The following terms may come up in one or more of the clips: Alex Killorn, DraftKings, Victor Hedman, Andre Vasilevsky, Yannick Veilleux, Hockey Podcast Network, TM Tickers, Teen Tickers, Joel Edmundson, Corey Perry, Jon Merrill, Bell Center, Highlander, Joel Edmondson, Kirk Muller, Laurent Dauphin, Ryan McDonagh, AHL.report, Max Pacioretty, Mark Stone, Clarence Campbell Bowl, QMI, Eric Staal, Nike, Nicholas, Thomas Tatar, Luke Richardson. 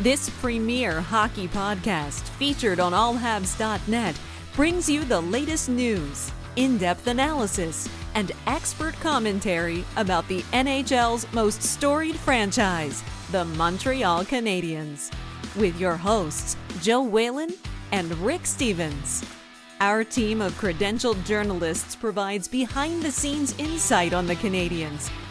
This premier hockey podcast featured on allhabs.net brings you the latest news, in-depth analysis, and expert commentary about the NHL's most storied franchise, the Montreal Canadiens, with your hosts, Joe Whalen and Rick Stevens. Our team of credentialed journalists provides behind-the-scenes insight on the Canadiens,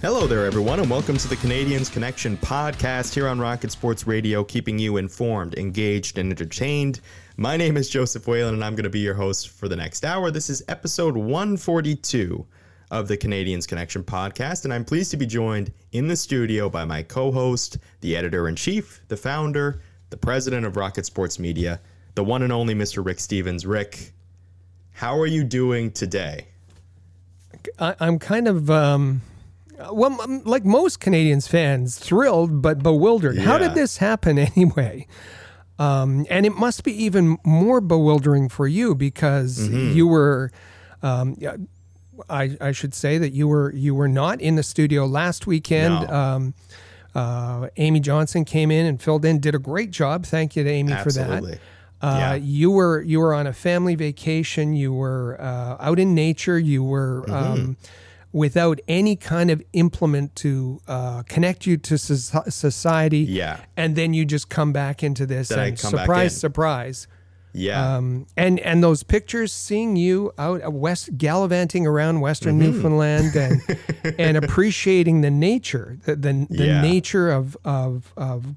Hello there, everyone, and welcome to the Canadiens Connection podcast here on Rocket Sports Radio, keeping you informed, engaged, and entertained. My name is Joseph Whalen, and I'm going to be your host for the next hour. This is episode 142 of the Canadiens Connection podcast, and I'm pleased to be joined in the studio by my co-host, the editor-in-chief, the founder, the president of Rocket Sports Media, the one and only Mr. Rick Stevens. Rick, how are you doing today? I'm kind of... Well, like most Canadiens fans, thrilled but bewildered. Yeah. How did this happen anyway? And it must be even more bewildering for you because you were, I should say that you were not in the studio last weekend. No. Amy Johnson came in and filled in, did a great job. Thank you to Amy for that. Yeah. You were on a family vacation. You were out in nature. You were. Without any kind of implement to connect you to society. Yeah. And then you just come back into this surprise. Yeah. And those pictures, seeing you out gallivanting around Western Newfoundland and appreciating the nature, the nature of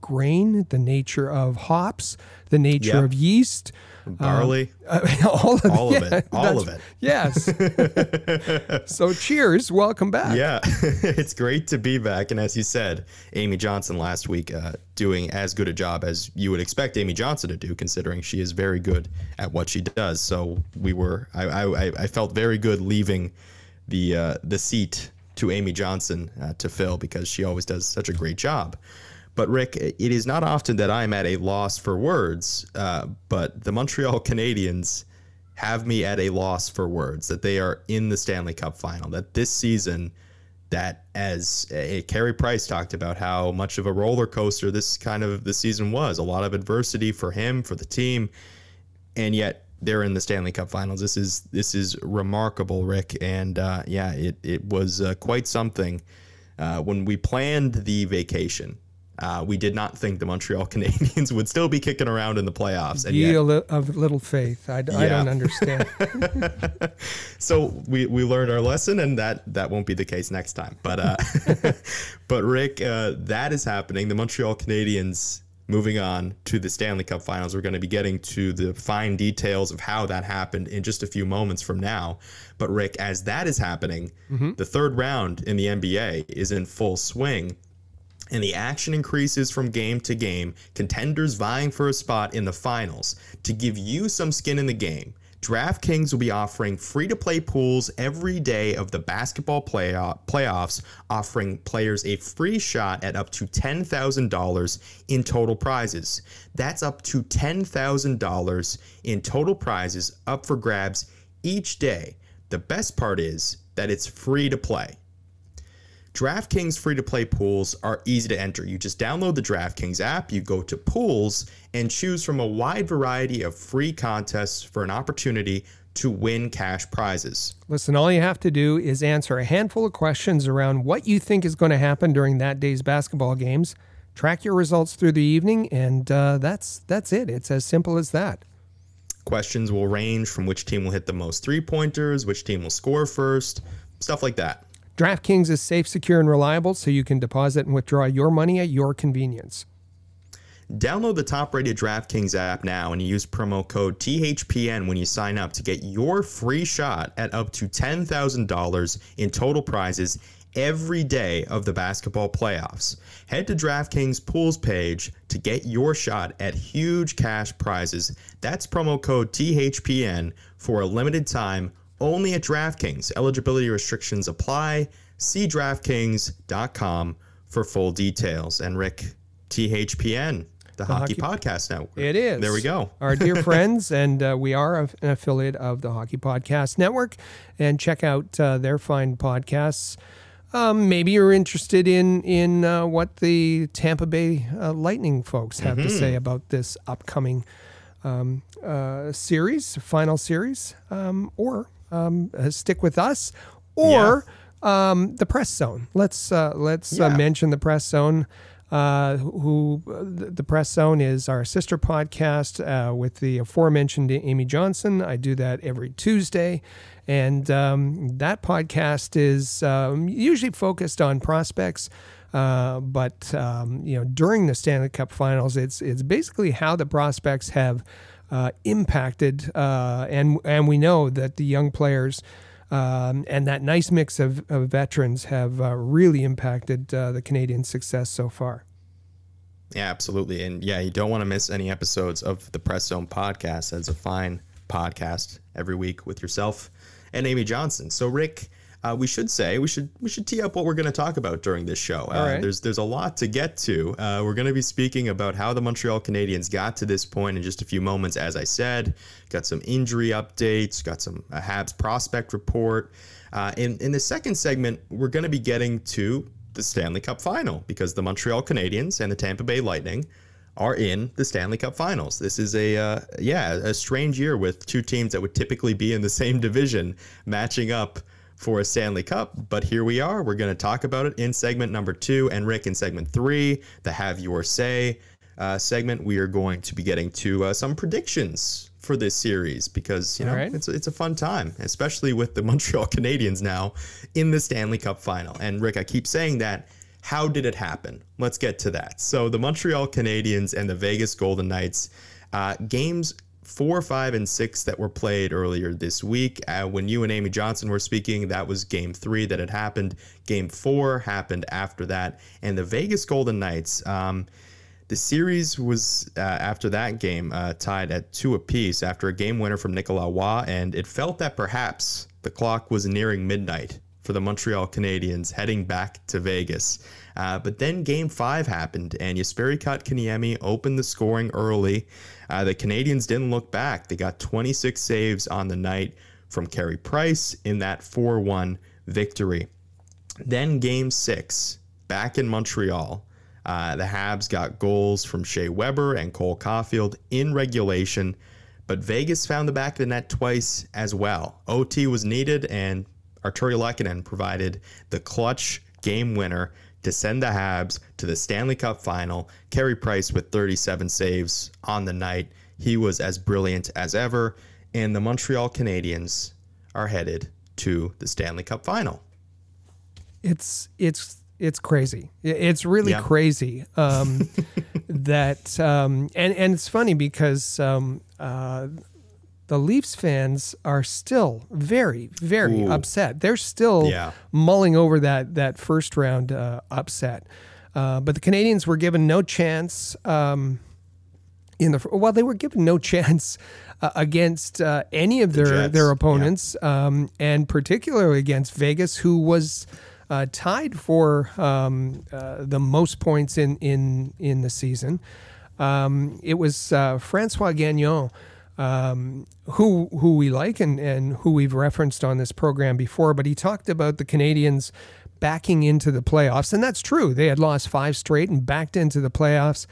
grain, the nature of hops, the nature of yeast, barley, all of it. Yes. So cheers. Welcome back. Yeah. It's great to be back. And as you said, Amy Johnson last week, doing as good a job as you would expect Amy Johnson to do, considering she is very good at what she does. So I felt very good leaving the seat to Amy Johnson to fill, because she always does such a great job. But, Rick, it is not often that I'm at a loss for words, but the Montreal Canadiens have me at a loss for words, that they are in the Stanley Cup final, that this season, that as Carey Price talked about how much of a roller coaster this kind of the season was, a lot of adversity for him, for the team, and yet they're in the Stanley Cup finals. This is remarkable, Rick, and it was quite something. When we planned the vacation, we did not think the Montreal Canadiens would still be kicking around in the playoffs. And of little faith. I don't understand. So we learned our lesson, and that won't be the case next time. But, but Rick, that is happening. The Montreal Canadiens moving on to the Stanley Cup Finals. We're going to be getting to the fine details of how that happened in just a few moments from now. But Rick, as that is happening, the third round in the NBA is in full swing. And the action increases from game to game, contenders vying for a spot in the finals. To give you some skin in the game, DraftKings will be offering free-to-play pools every day of the basketball playoffs, offering players a free shot at up to $10,000 in total prizes. That's up to $10,000 in total prizes up for grabs each day. The best part is that it's free to play. DraftKings free-to-play pools are easy to enter. You just download the DraftKings app, you go to pools, and choose from a wide variety of free contests for an opportunity to win cash prizes. Listen, all you have to do is answer a handful of questions around what you think is going to happen during that day's basketball games, track your results through the evening, and that's it. It's as simple as that. Questions will range from which team will hit the most three-pointers, which team will score first, stuff like that. DraftKings is safe, secure, and reliable, so you can deposit and withdraw your money at your convenience. Download the top-rated DraftKings app now and use promo code THPN when you sign up to get your free shot at up to $10,000 in total prizes every day of the basketball playoffs. Head to DraftKings Pools page to get your shot at huge cash prizes. That's promo code THPN for a limited time only at DraftKings. Eligibility restrictions apply. See DraftKings.com for full details. And Rick, THPN, the Hockey Podcast Network. It is. There we go. Our dear friends, and we are an affiliate of the Hockey Podcast Network. And check out their fine podcasts. Maybe you're interested in what the Tampa Bay Lightning folks have to say about this upcoming final series, or stick with us, or the Press Zone. Let's mention the Press Zone. The Press Zone is our sister podcast with the aforementioned Amy Johnson. I do that every Tuesday, and that podcast is usually focused on prospects. But during the Stanley Cup Finals, it's basically how the prospects have impacted, and we know that the young players. And that nice mix of veterans have really impacted the Canadian success so far. Yeah, absolutely. And you don't want to miss any episodes of the Press Zone podcast. That's a fine podcast every week with yourself and Amy Johnson. So, Rick, we should tee up what we're going to talk about during this show. Right. There's a lot to get to. We're going to be speaking about how the Montreal Canadiens got to this point in just a few moments. As I said, got some injury updates, got some Habs prospect report. In the second segment, we're going to be getting to the Stanley Cup Final because the Montreal Canadiens and the Tampa Bay Lightning are in the Stanley Cup Finals. This is a strange year with two teams that would typically be in the same division matching up for a Stanley Cup, but here we are. We're going to talk about it in segment number 2, and Rick, in segment 3, the Have Your Say segment, we are going to be getting to some predictions for this series because it's a fun time, especially with the Montreal Canadiens now in the Stanley Cup Final. And Rick, I keep saying that. How did it happen? Let's get to that. So the Montreal Canadiens and the Vegas Golden Knights, games 4, 5, and 6 that were played earlier this week. When you and Amy Johnson were speaking, that was game 3 that had happened. Game 4 happened after that. And the Vegas Golden Knights, the series was, after that game, tied at 2 apiece after a game winner from Nicolas Roy, and it felt that perhaps the clock was nearing midnight for the Montreal Canadiens heading back to Vegas. But then Game 5 happened, and Jesperi Kotkaniemi opened the scoring early. The Canadiens didn't look back. They got 26 saves on the night from Carey Price in that 4-1 victory. Then Game 6, back in Montreal, the Habs got goals from Shea Weber and Cole Caufield in regulation, but Vegas found the back of the net twice as well. OT was needed, and Artturi Lehkonen provided the clutch game winner to send the Habs to the Stanley Cup Final. Carey Price with 37 saves on the night. He was as brilliant as ever, and the Montreal Canadiens are headed to the Stanley Cup Final. It's crazy. It's really crazy. That and it's funny because the Leafs fans are still very, very upset. They're still mulling over that first round upset. But the Canadiens were given no chance against any of their opponents, and particularly against Vegas, who was tied for the most points in the season. It was Francois Gagnon, who we like and who we've referenced on this program before, but he talked about the Canadiens backing into the playoffs, and that's true. They had lost 5 straight and backed into the playoffs,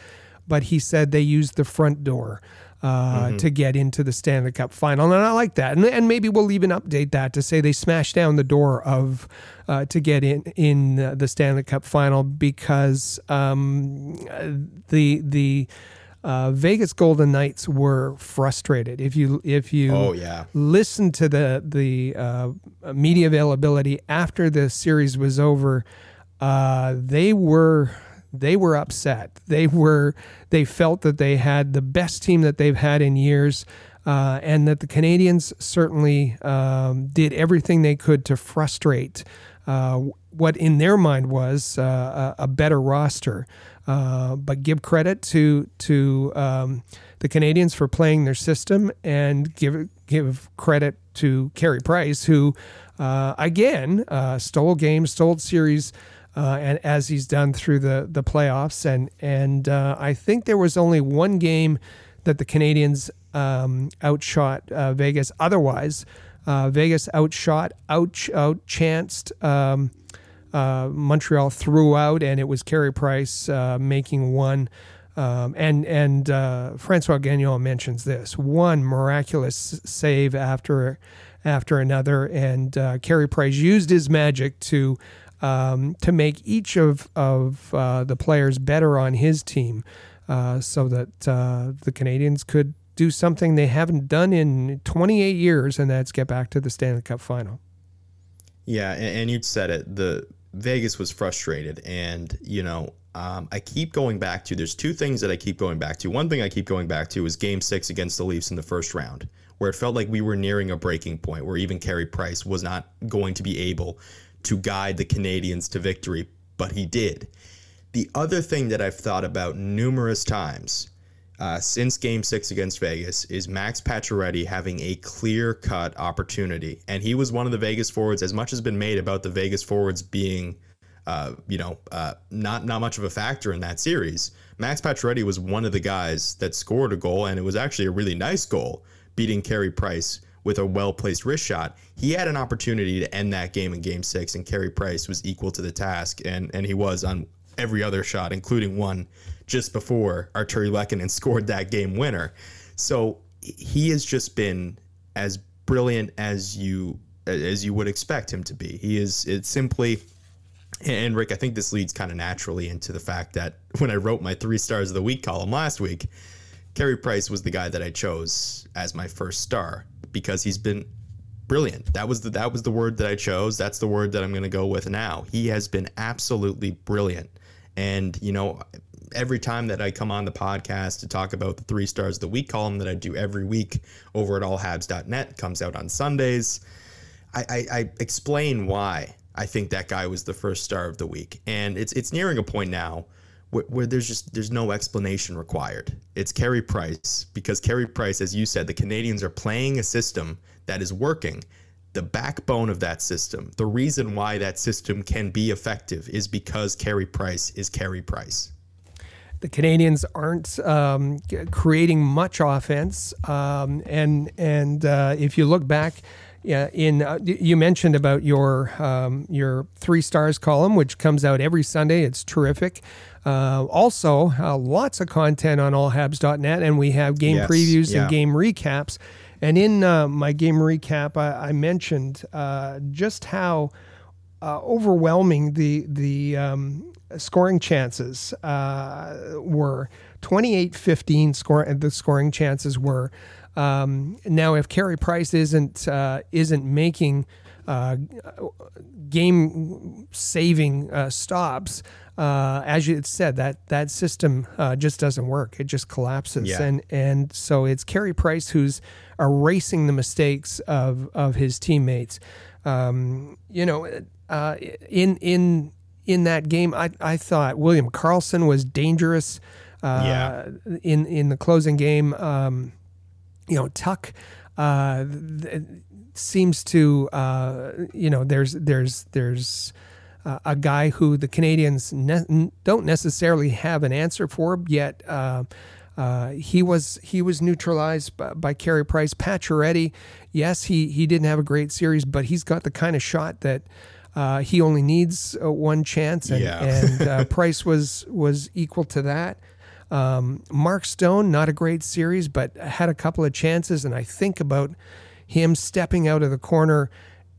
but he said they used the front door to get into the Stanley Cup Final, and I like that. And maybe we'll even update that to say they smashed down the door of to get in the Stanley Cup Final because the Vegas Golden Knights were frustrated. If you listen to the media availability after the series was over, they were upset. They felt that they had the best team that they've had in years, and that the Canadiens certainly did everything they could to frustrate what in their mind was a better roster. But give credit to the Canadiens for playing their system, and give credit to Carey Price, who again stole games, stole series, and as he's done through the playoffs. And I think there was only one game that the Canadiens outshot Vegas. Otherwise, Vegas outchanced Montreal throughout, and it was Carey Price making one. And Francois Gagnon mentions this, one miraculous save after another, and Carey Price used his magic to make each of the players better on his team, so that the Canadiens could do something they haven't done in 28 years, and that's get back to the Stanley Cup final. Yeah, and you'd said it. The Vegas was frustrated, and I keep going back to. There's two things that I keep going back to. One thing I keep going back to is Game 6 against the Leafs in the first round, where it felt like we were nearing a breaking point, where even Carey Price was not going to be able to guide the Canadiens to victory, but he did. The other thing that I've thought about numerous times since Game 6 against Vegas is Max Pacioretty having a clear-cut opportunity. And he was one of the Vegas forwards. As much has been made about the Vegas forwards being, not much of a factor in that series, Max Pacioretty was one of the guys that scored a goal, and it was actually a really nice goal, beating Carey Price with a well-placed wrist shot. He had an opportunity to end that game in Game 6, and Carey Price was equal to the task, and he was on every other shot, including one just before Artturi Lehkonen scored that game winner. So he has just been as brilliant as you would expect him to be. He is, it's simply, and Rick, I think this leads kind of naturally into the fact that when I wrote my 3 stars of the week column last week, Carey Price was the guy that I chose as my first star because he's been brilliant. That was the word that I chose. That's the word that I'm going to go with now. He has been absolutely brilliant. And, every time that I come on the podcast to talk about the 3 stars of the week column that I do every week over at allhabs.net, comes out on Sundays, I explain why I think that guy was the first star of the week. And it's nearing a point now where there's no explanation required. It's Carey Price, because Carey Price, as you said, the Canadiens are playing a system that is working. The backbone of that system, the reason why that system can be effective, is because Carey Price is Carey Price. The Canadiens aren't creating much offense, and if you look back, you mentioned about your 3 stars column, which comes out every Sunday. It's terrific. Also, lots of content on allhabs.net, and we have game previews and game recaps. And in my game recap, I mentioned just how overwhelming the scoring chances were. 28-15 the scoring chances were. Now, if Carey Price isn't making game-saving stops, as you said, that system just doesn't work. It just collapses, and so it's Carey Price who's erasing the mistakes of his teammates. In that game, I thought William Karlsson was dangerous. In the closing game, Tuck seems to there's a guy who the Canadiens don't necessarily have an answer for yet. He was neutralized by Carey Price. Pacioretty, yes, he didn't have a great series, but he's got the kind of shot that he only needs one chance, and Price was equal to that. Mark Stone, not a great series, but had a couple of chances, and I think about him stepping out of the corner.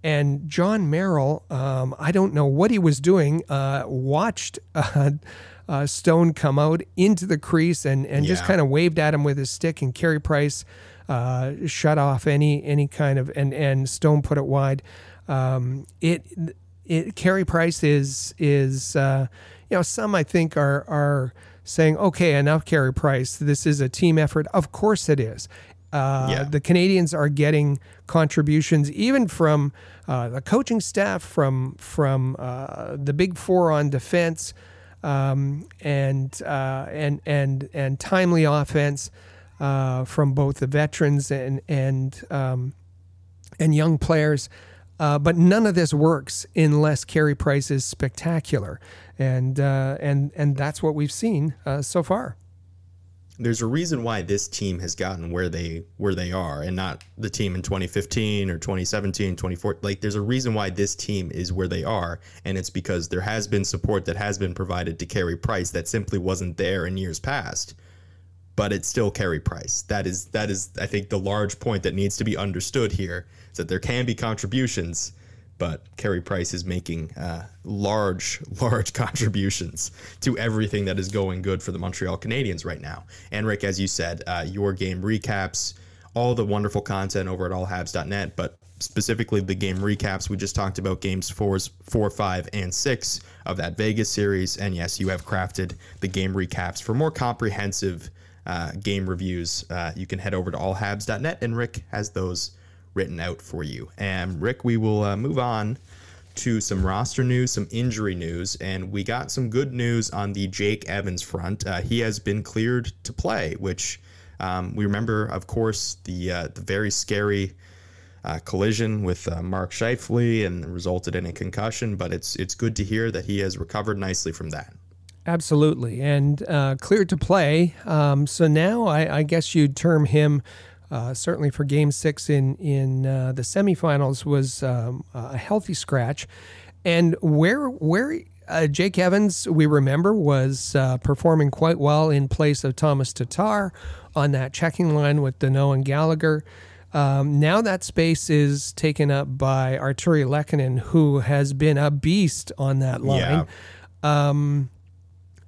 And Jon Merrill, I don't know what he was doing, watched Stone come out into the crease and just kind of waved at him with his stick, and Carey Price shut off any kind of, and Stone put it wide. Carey Price is you know, some I think are saying, okay, enough Carey Price, this is a team effort. Of course it is. The Canadians are getting contributions even from the coaching staff, from the Big Four on defense, and timely offense from both the veterans and young players. But none of this works unless Carey Price is spectacular, and that's what we've seen so far. There's a reason why this team has gotten where they are, and not the team in 2015 or 2017, 2014. Like, there's a reason why this team is where they are, and it's because there has been support that has been provided to Carey Price that simply wasn't there in years past. But it's still Carey Price. That is, I think, the large point that needs to be understood here, is that there can be contributions, but Carey Price is making large contributions to everything that is going good for the Montreal Canadiens right now. And Rick, as you said, your game recaps, all the wonderful content over at allhabs.net, but specifically the game recaps. We just talked about games 4, 5, and 6 of that Vegas series. And yes, you have crafted the game recaps for more comprehensive game reviews. You can head over to allhabs.net, and Rick has those written out for you. And Rick, we will move on to some roster news, some injury news, and we got some good news on the Jake Evans front. He has been cleared to play, which we remember, of course, the very scary collision with Mark Scheifele and resulted in a concussion, but it's good to hear that he has recovered nicely from that. Absolutely, and cleared to play. So now I guess you'd term him, certainly for Game 6 in the semifinals, was a healthy scratch. And where Jake Evans, we remember, was performing quite well in place of Thomas Tatar on that checking line with Danault and Gallagher. Now that space is taken up by Artturi Lehkonen, who has been a beast on that line. Yeah.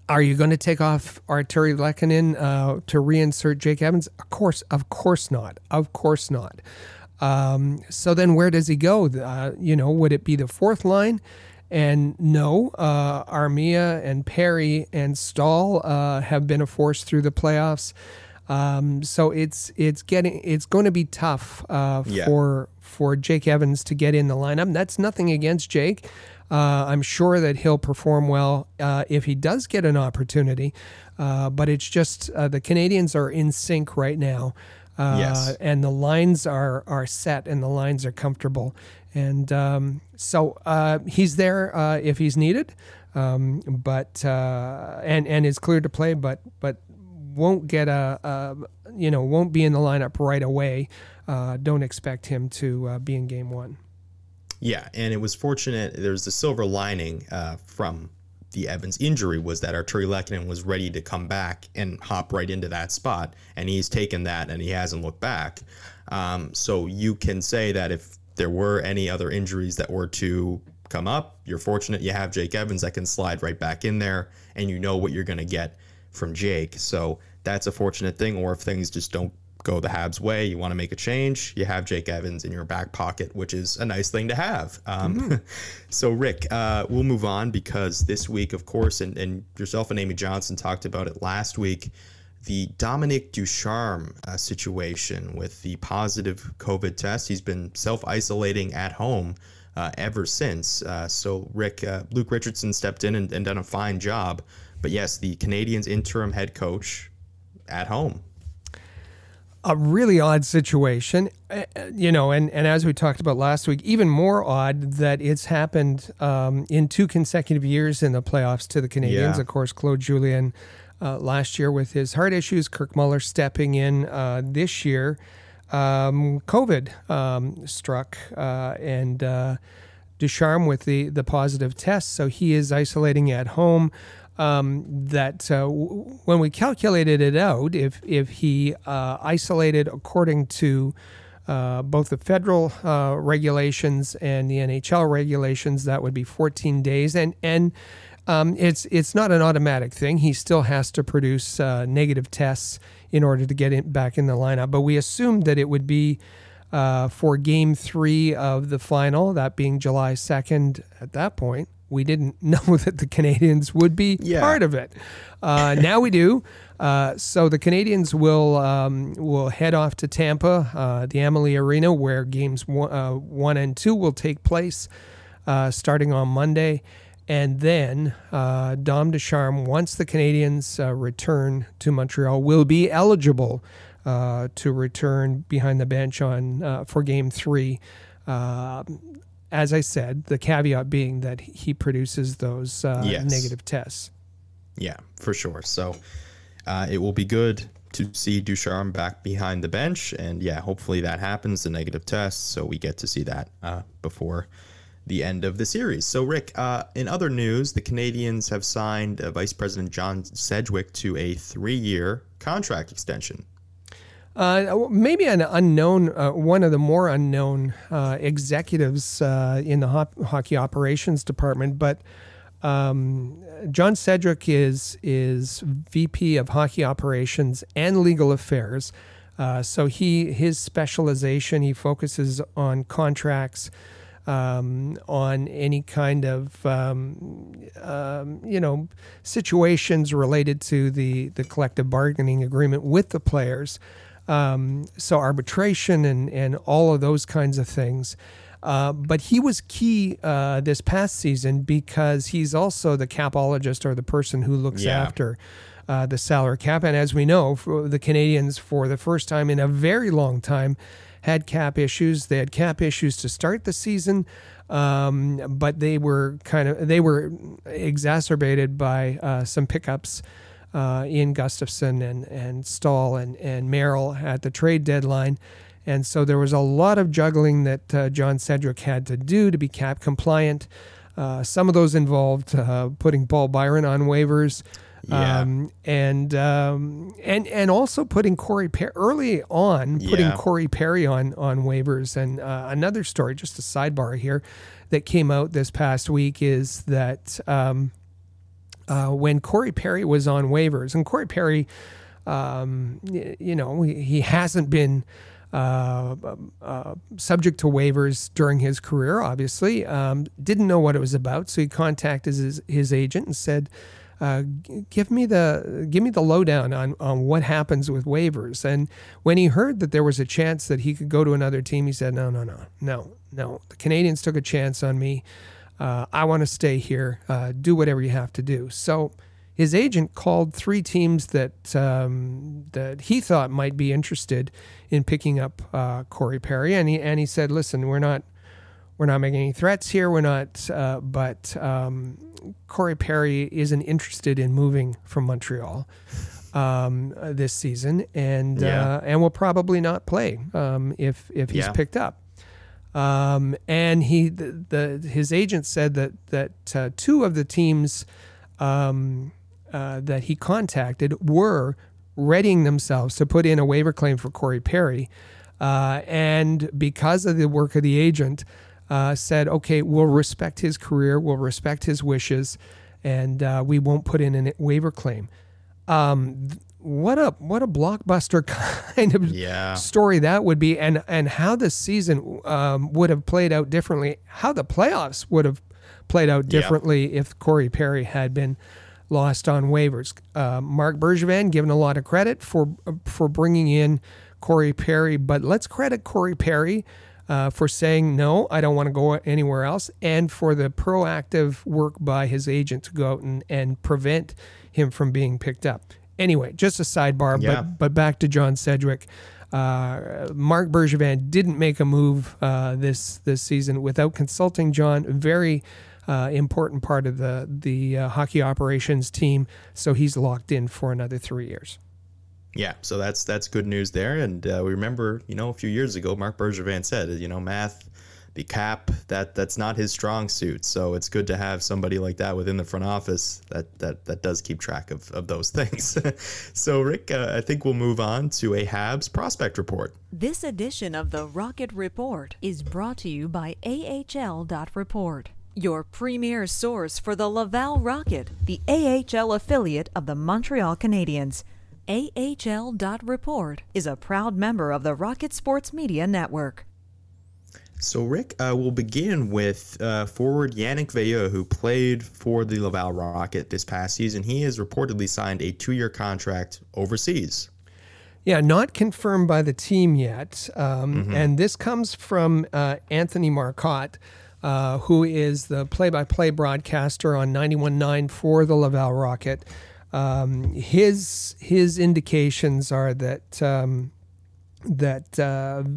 Are you going to take off Artturi Lehkonen to reinsert Jake Evans? Of course not. So then where does he go? Would it be the fourth line? And no, Armia and Perry and Staal have been a force through the playoffs. So it's going to be tough for Jake Evans to get in the lineup. And that's nothing against Jake. I'm sure that he'll perform well if he does get an opportunity. But it's just the Canadians are in sync right now. And the lines are set and the lines are comfortable. And so he's there if he's needed, but is cleared to play, but won't get won't be in the lineup right away. Don't expect him to be in Game 1. Yeah, and it was fortunate. There's the silver lining from the Evans injury, was that Artturi Lehkonen was ready to come back and hop right into that spot, and he's taken that and he hasn't looked back. So you can say that if there were any other injuries that were to come up, you're fortunate you have Jake Evans that can slide right back in there, and you know what you're going to get from Jake. So that's a fortunate thing. Or if things just don't go the Habs way, you want to make a change, you have Jake Evans in your back pocket, which is a nice thing to have. So Rick, we'll move on, because this week, of course, and yourself and Amy Johnson talked about it last week, the Dominique Ducharme situation with the positive COVID test. He's been self-isolating at home ever since. So Rick, Luke Richardson stepped in and done a fine job. But yes, the Canadiens interim head coach at home. A really odd situation, and as we talked about last week, even more odd that it's happened in 2 consecutive years in the playoffs to the Canadiens. Yeah. Of course, Claude Julien last year with his heart issues, Kirk Muller stepping in this year. COVID struck and Ducharme with the positive test, so he is isolating at home. When we calculated it out, if he isolated according to both the federal regulations and the NHL regulations, that would be 14 days. And It's not an automatic thing. He still has to produce negative tests in order to get it back in the lineup. But we assumed that it would be for Game 3 of the final, that being July 2nd at that point. We didn't know that the Canadiens would be part of it. Now we do. So the Canadiens will head off to Tampa, the Amalie Arena, where Games 1 and 2 will take place starting on Monday. And then Dom Ducharme, once the Canadiens return to Montreal, will be eligible to return behind the bench for Game 3. As I said, the caveat being that he produces those negative tests. Yeah, for sure. So it will be good to see Ducharme back behind the bench. And, yeah, hopefully that happens, the negative tests, so we get to see that before the end of the series. So, Rick, in other news, the Canadiens have signed Vice President John Sedgwick to a 3-year contract extension. Maybe an unknown, one of the more unknown executives in the hockey operations department, but John Sedgwick is VP of Hockey Operations and Legal Affairs. So his specialization, he focuses on contracts, on any kind of situations related to the collective bargaining agreement with the players. So arbitration and all of those kinds of things. But he was key this past season because he's also the capologist, or the person who looks after the salary cap. And as we know, the Canadiens, for the first time in a very long time, had cap issues. They had cap issues to start the season, but they were exacerbated by some pickups in Gustafsson and Staal and Merrill at the trade deadline. And so there was a lot of juggling that John Sedgwick had to do to be cap compliant. Some of those involved putting Paul Byron on waivers, and also putting Corey Perry early on, Corey Perry on waivers. And another story, just a sidebar here, that came out this past week is that when Corey Perry was on waivers, and Corey Perry, he hasn't been subject to waivers during his career, obviously, didn't know what it was about. So he contacted his agent and said, give me the lowdown on what happens with waivers. And when he heard that there was a chance that he could go to another team, he said, no. The Canadiens took a chance on me. I want to stay here. Do whatever you have to do. So his agent called 3 teams that he thought might be interested in picking up Corey Perry, and he said, "Listen, we're not making any threats here. We're not, but Corey Perry isn't interested in moving from Montreal this season, and will probably not play if he's picked up." And his agent said that 2 of the teams that he contacted were readying themselves to put in a waiver claim for Corey Perry, and because of the work of the agent, said, okay, we'll respect his career, we'll respect his wishes, and we won't put in a waiver claim. What a blockbuster kind of story that would be, and how the season would have played out differently, how the playoffs would have played out differently if Corey Perry had been lost on waivers. Marc Bergevin given a lot of credit for bringing in Corey Perry, but let's credit Corey Perry for saying, no, I don't want to go anywhere else, and for the proactive work by his agent to go out and prevent him from being picked up. Anyway, just a sidebar, but back to John Sedgwick. Marc Bergevin didn't make a move this season without consulting John. Very important part of the hockey operations team. So he's locked in for another 3 years. Yeah, so that's good news there. And we remember, a few years ago, Marc Bergevin said, math, the cap, that's not his strong suit. So it's good to have somebody like that within the front office that does keep track of those things. So, Rick, I think we'll move on to a Habs prospect report. This edition of the Rocket Report is brought to you by AHL.report. Your premier source for the Laval Rocket, the AHL affiliate of the Montreal Canadiens. AHL.report is a proud member of the Rocket Sports Media Network. So, Rick, we'll begin with forward Yannick Veilleux, who played for the Laval Rocket this past season. He has reportedly signed a 2-year contract overseas. Yeah, not confirmed by the team yet. And this comes from Anthony Marcotte, who is the play-by-play broadcaster on 91.9 for the Laval Rocket. His indications are that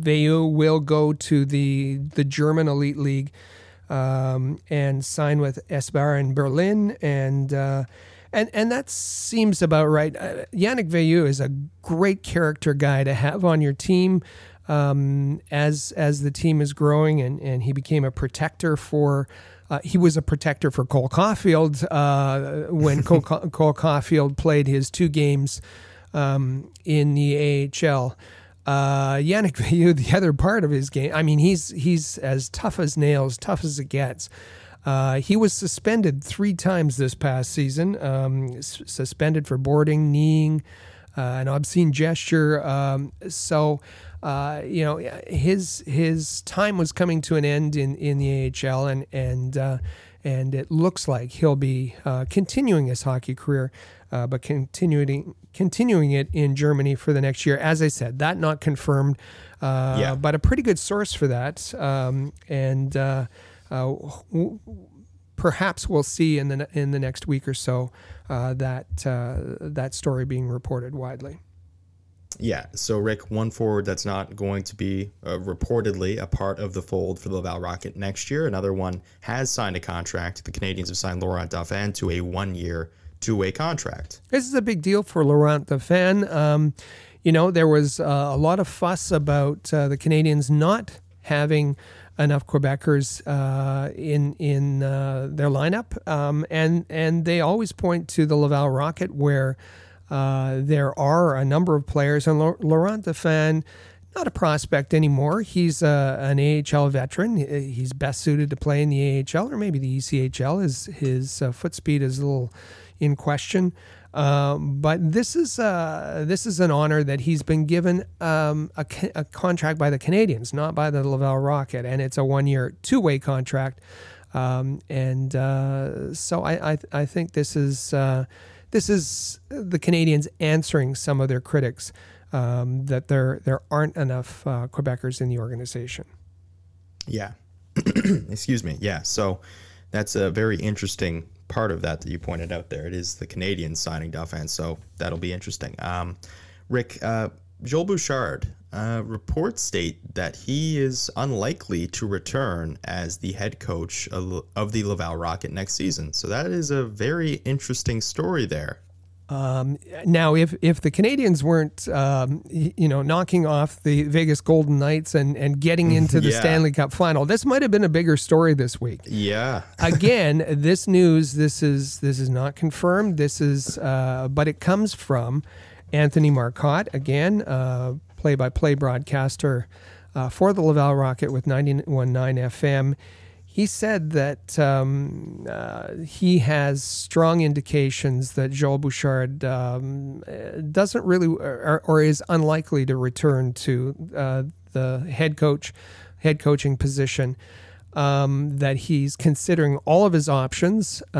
Veilleux will go to the German Elite League and sign with Esbjerg in Berlin, and that seems about right. Yannick Veilleux is a great character guy to have on your team. As the team is growing, and he became a protector for, he was a protector for Cole Caufield when Cole Caufield played his 2 games in the AHL. Yannick Veilleux, the other part of his game, I mean, he's as tough as nails, tough as it gets. He was suspended 3 times this past season, suspended for boarding, kneeing, an obscene gesture. His time was coming to an end in the AHL, and it looks like he'll be continuing his hockey career, but continuing it in Germany for the next year. As I said, that not confirmed, but a pretty good source for that. Perhaps we'll see in the next week or so that story being reported widely. Yeah, so Rick, one forward that's not going to be reportedly a part of the fold for the Laval Rocket next year. Another one has signed a contract. The Canadiens have signed Laurent Dauphin to a 1-year, 2-way contract. This is a big deal for Laurent Dauphin. There was a lot of fuss about the Canadiens not having enough Quebecers in their lineup, and they always point to the Laval Rocket, where there are a number of players. And Laurent Dauphin, not a prospect anymore. He's an AHL veteran. He's best suited to play in the AHL or maybe the ECHL. His foot speed is a little in question. But this is an honor that he's been given, a contract by the Canadiens, not by the Laval Rocket, and it's a 1-year, 2-way contract. So I think this is the Canadiens answering some of their critics that there aren't enough Quebecers in the organization. Yeah, excuse me. Yeah, so that's a very interesting part of that you pointed out there. It is the Canadiens signing Dauphin, so that'll be interesting. Rick, Joel Bouchard, reports state that he is unlikely to return as the head coach of the Laval Rocket next season. So that is a very interesting story there. Now, if the Canadiens weren't, knocking off the Vegas Golden Knights and getting into the Stanley Cup final, this might have been a bigger story this week. Yeah. Again, this news, this is not confirmed. This is, but it comes from Anthony Marcotte, again, play-by-play broadcaster for the Laval Rocket with 91.9 FM. He said that he has strong indications that Joel Bouchard doesn't really or is unlikely to return to the head coaching position, that he's considering all of his options. He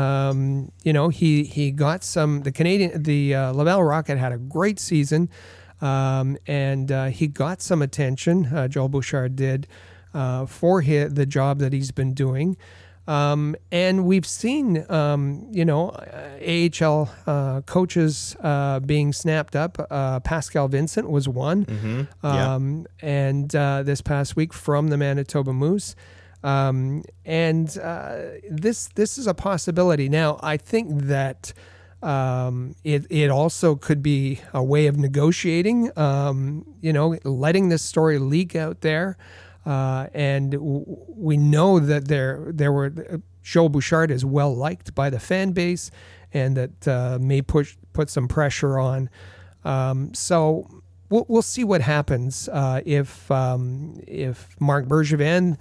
got the Laval Rocket had a great season, and he got some attention, Joel Bouchard did, for the job that he's been doing. And we've seen, AHL coaches being snapped up. Pascal Vincent was one. Mm-hmm. And this past week from the Manitoba Moose. This is a possibility. Now, I think that it also could be a way of negotiating, letting this story leak out there. We know that there were Joel Bouchard is well liked by the fan base, and that may put some pressure on. So we'll see what happens if Marc Bergevin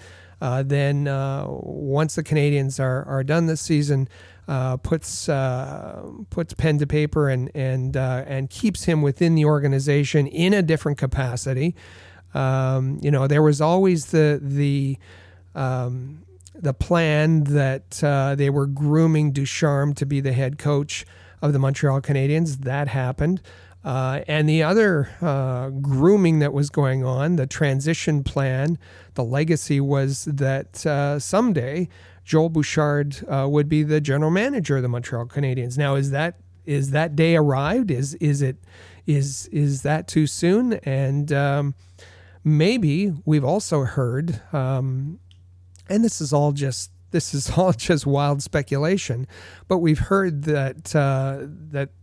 Then once the Canadiens are done this season, puts pen to paper and keeps him within the organization in a different capacity. There was always the plan that they were grooming Ducharme to be the head coach of the Montreal Canadiens. That happened. And the other grooming that was going on, the transition plan, the legacy was that someday Joel Bouchard would be the general manager of the Montreal Canadiens. Now, is that day arrived? Is that too soon? And maybe we've also heard, and this is all just wild speculation, but we've heard that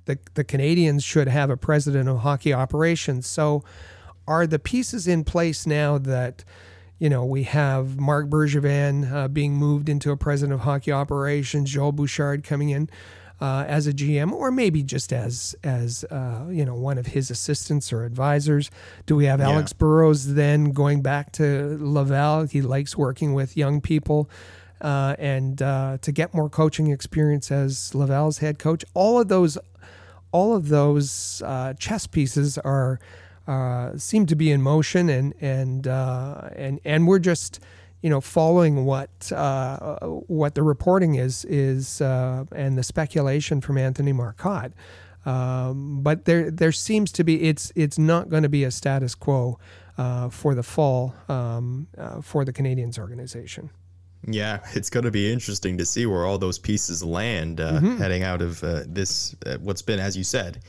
that the Canadiens should have a president of hockey operations. So, are the pieces in place now that we have Marc Bergevin being moved into a president of hockey operations, Joel Bouchard coming in as a GM, or maybe just as one of his assistants or advisors? Do we have Alex Burrows then going back to Laval? He likes working with young people and to get more coaching experience as Laval's head coach. All of those chess pieces are seem to be in motion, and we're just following what the reporting is and the speculation from Anthony Marcotte. But there seems to be it's not going to be a status quo for the fall for the Canadiens organization. Yeah, it's going to be interesting to see where all those pieces land heading out of this. What's been, as you said,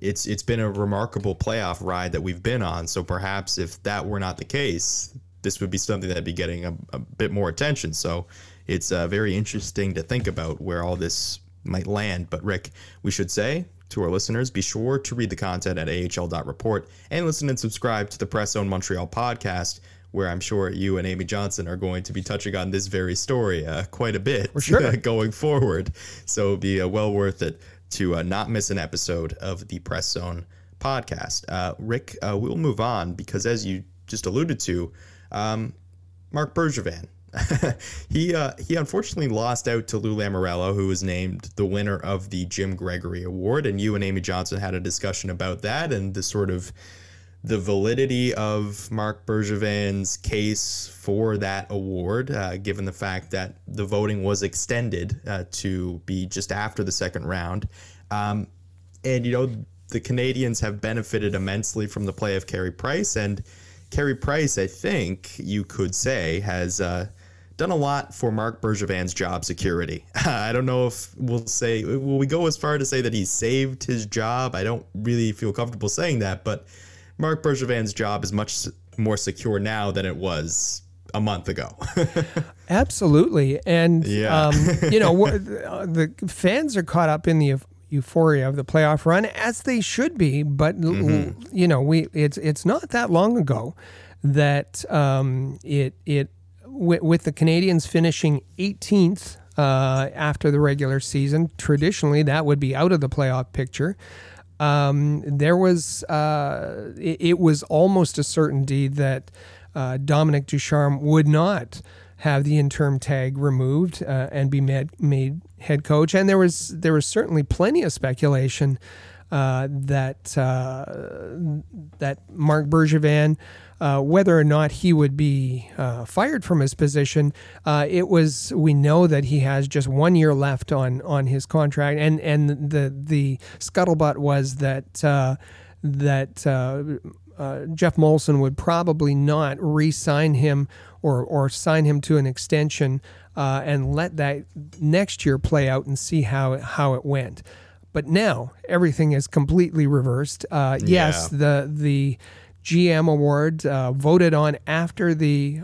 it's been a remarkable playoff ride that we've been on. So perhaps if that were not the case, this would be something that'd be getting a bit more attention. So it's very interesting to think about where all this might land. But Rick, we should say to our listeners, be sure to read the content at AHL.report and listen and subscribe to the Press Zone Montreal podcast, where I'm sure you and Amy Johnson are going to be touching on this very story quite a bit going forward. So it'll be well worth it to not miss an episode of the Press Zone podcast. Rick, we'll move on because, as you just alluded to, Marc Bergevin, he unfortunately lost out to Lou Lamoriello, who was named the winner of the Jim Gregory Award. And you and Amy Johnson had a discussion about that and the sort of the validity of Marc Bergevin's case for that award, given the fact that the voting was extended to be just after the second round. The Canadiens have benefited immensely from the play of Carey Price, and Carey Price, I think you could say, has done a lot for Marc Bergevin's job security. I don't know if will we go as far to say that he saved his job? I don't really feel comfortable saying that, but Marc Bergevin's job is much more secure now than it was a month ago. Absolutely. And, the fans are caught up in the euphoria of the playoff run, as they should be, but it's not that long ago that with the Canadiens finishing 18th after the regular season, traditionally that would be out of the playoff picture. There was it was almost a certainty that Dominique Ducharme would not have the interim tag removed and be made head coach. And there was certainly plenty of speculation that Marc Bergevin, whether or not he would be fired from his position, we know that he has just 1 year left on his contract, and the scuttlebutt was that Jeff Molson would probably not re-sign him or sign him to an extension and let that next year play out and see how it went. But now everything is completely reversed. Yes, the GM award voted on after the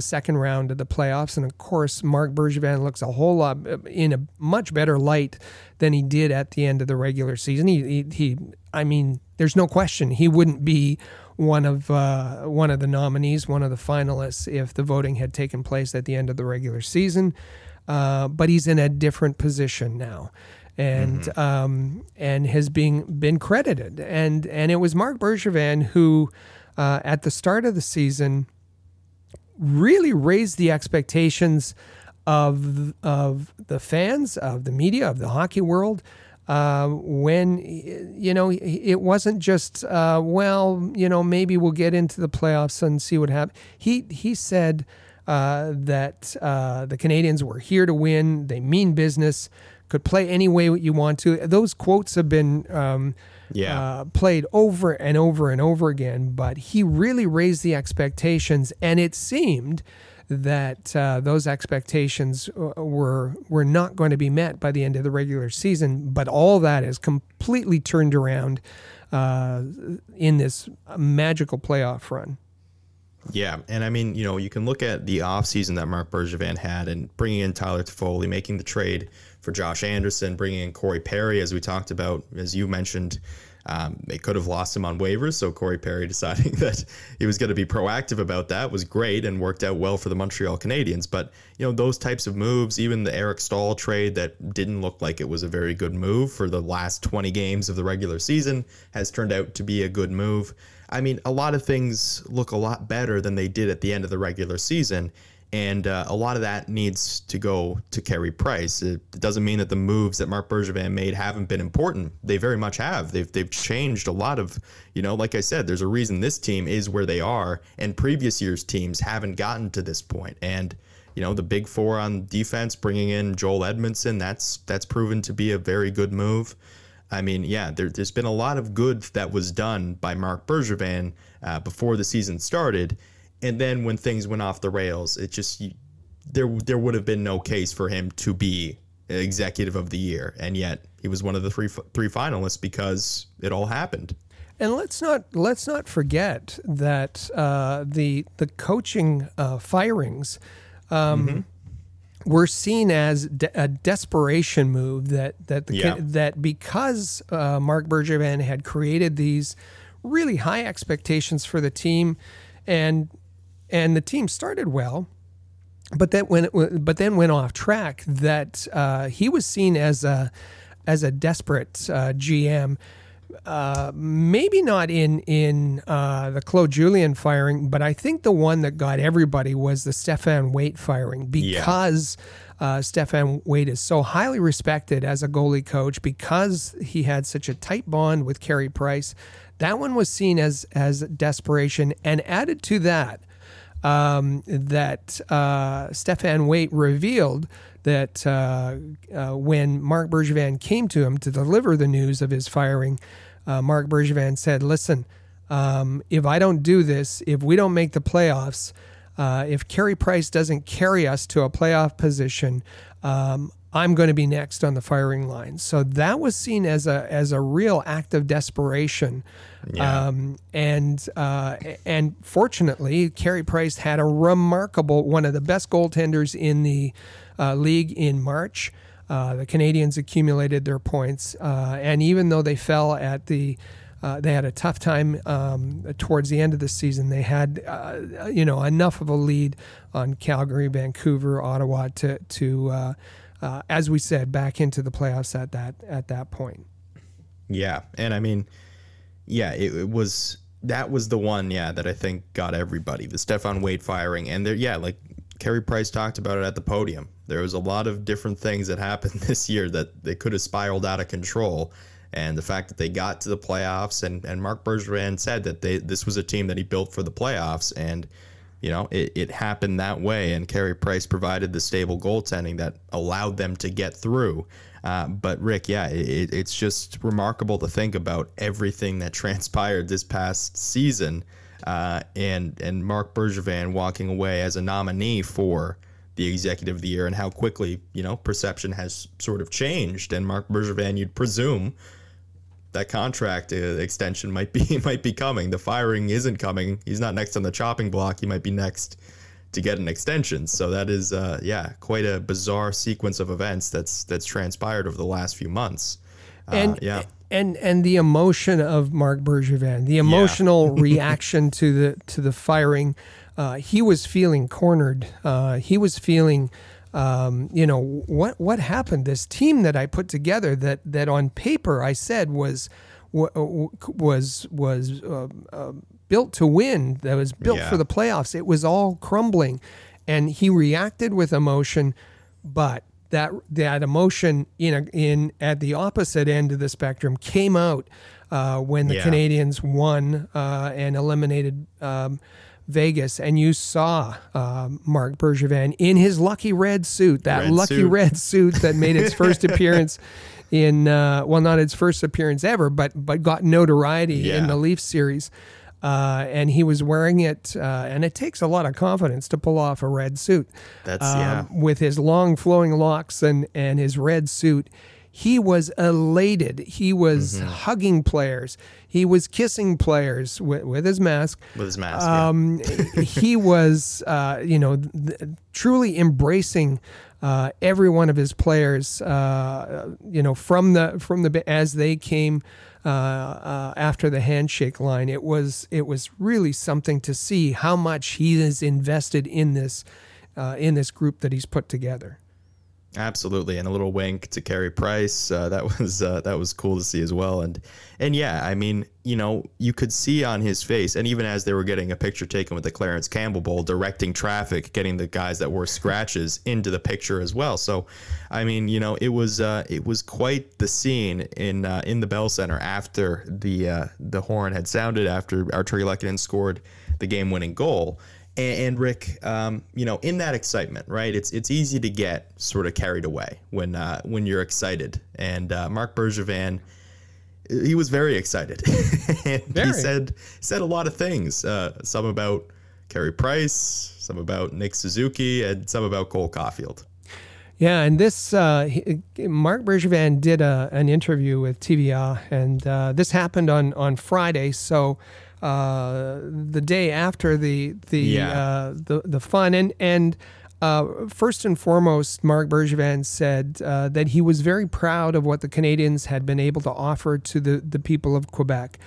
second round of the playoffs, and of course Marc Bergevin looks a whole lot in a much better light than he did at the end of the regular season. He I mean, there's no question he wouldn't be one of the nominees, one of the finalists, if the voting had taken place at the end of the regular season. But he's in a different position now, and has been credited. And it was Marc Bergevin who, at the start of the season, really raised the expectations of the fans, of the media, of the hockey world. When, you know, it wasn't just, well, you know, maybe we'll get into the playoffs and see what happens. He said that the Canadiens were here to win. They mean business. Could play any way you want to. Those quotes have been played over and over and over again, but he really raised the expectations, and it seemed that those expectations were not going to be met by the end of the regular season. But all that is completely turned around in this magical playoff run. Yeah, and I mean, you know, you can look at the offseason that Marc Bergevin had and bringing in Tyler Toffoli, making the trade for Josh Anderson, bringing in Corey Perry, as we talked about, as you mentioned. They could have lost him on waivers, so Corey Perry deciding that he was going to be proactive about that was great and worked out well for the Montreal Canadiens. But, you know, those types of moves, even the Eric Staal trade that didn't look like it was a very good move for the last 20 games of the regular season, has turned out to be a good move. I mean, a lot of things look a lot better than they did at the end of the regular season. And a lot of that needs to go to Carey Price. It doesn't mean that the moves that Marc Bergevin made haven't been important. They very much have. They've changed a lot of, you know, like I said, there's a reason this team is where they are, and previous year's teams haven't gotten to this point. And, you know, the big four on defense, bringing in Joel Edmondson, that's proven to be a very good move. I mean, yeah, there's been a lot of good that was done by Marc Bergevin before the season started. And then when things went off the rails, it just, there would have been no case for him to be executive of the year. And yet he was one of the three finalists because it all happened. And let's not forget that the coaching firings were seen as a desperation move that because Marc Bergevin had created these really high expectations for the team, and the team started well, but then went off track, that he was seen as a desperate GM, maybe not in the Claude Julien firing, but I think the one that got everybody was the Stefan Waite firing, because Stefan Waite is so highly respected as a goalie coach, because he had such a tight bond with Carey Price. That one was seen as desperation, and added to that, that Stefan Waite revealed that when Marc Bergevin came to him to deliver the news of his firing, Marc Bergevin said, "Listen, if I don't do this, if we don't make the playoffs, if Carey Price doesn't carry us to a playoff position, I'm going to be next on the firing line." So that was seen as a real act of desperation, and fortunately, Carey Price had a remarkable, one of the best goaltenders in the league in March. The Canadiens accumulated their points, and even though they fell at the, they had a tough time towards the end of the season. They had, enough of a lead on Calgary, Vancouver, Ottawa to as we said, back into the playoffs at that point. Yeah, and I mean, it was the one, that I think got everybody, the Stefan Waite firing, and there, like Carey Price talked about it at the podium. There was a lot of different things that happened this year that they could have spiraled out of control, and the fact that they got to the playoffs, and Marc Bergevin said that this was a team that he built for the playoffs, and you know, it happened that way, and Carey Price provided the stable goaltending that allowed them to get through. But Rick, it's just remarkable to think about everything that transpired this past season, and Marc Bergevin walking away as a nominee for the Executive of the Year, and how quickly, you know, perception has sort of changed. And Marc Bergevin, you'd presume that contract extension might be coming. The firing isn't coming. He's not next on the chopping block. He might be next to get an extension. So that is, quite a bizarre sequence of events that's transpired over the last few months. And the emotion of Marc Bergevin, the emotional reaction to the firing. He was feeling cornered. He was feeling, what happened? This team that I put together, that on paper I said was built to win, that was built for the playoffs. It was all crumbling. And he reacted with emotion, but that emotion at the opposite end of the spectrum came out when the Canadiens won and eliminated Vegas. And you saw Marc Bergevin in his lucky red suit, red suit that made its first appearance in, not its first appearance ever, but got notoriety in the Leafs series. And he was wearing it, and it takes a lot of confidence to pull off a red suit. That's with his long flowing locks and his red suit. He was elated. He was hugging players. He was kissing players with his mask. With his mask, he was, truly embracing every one of his players, from the as they came after the handshake line. It was really something to see how much he is invested in this group that he's put together. Absolutely, and a little wink to Carey Price. That was cool to see as well. And yeah, I mean, you could see on his face, and even as they were getting a picture taken with the Clarence Campbell Bowl, directing traffic, getting the guys that wore scratches into the picture as well. So, I mean, it was quite the scene in the Bell Center after the horn had sounded, after Artturi Lehkonen scored the game-winning goal. And Rick, in that excitement, right? It's easy to get sort of carried away when you're excited. And Marc Bergevin, he was very excited. And he said a lot of things. Some about Carey Price, some about Nick Suzuki, and some about Cole Caufield. Yeah, and this Marc Bergevin did an interview with TVA, and this happened on Friday. So. The day after the fun and first and foremost, Marc Bergevin said that he was very proud of what the Canadiens had been able to offer to the people of Quebec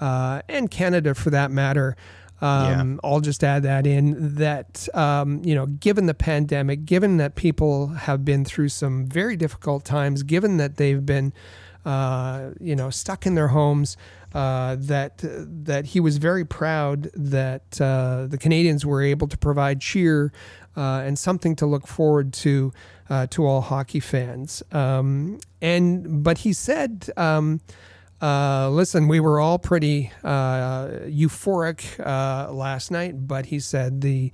and Canada, for that matter. I'll just add that in that, given the pandemic, given that people have been through some very difficult times, given that they've been stuck in their homes, that he was very proud that the Canadiens were able to provide cheer and something to look forward to all hockey fans. But he said, listen, we were all pretty euphoric last night, but he said the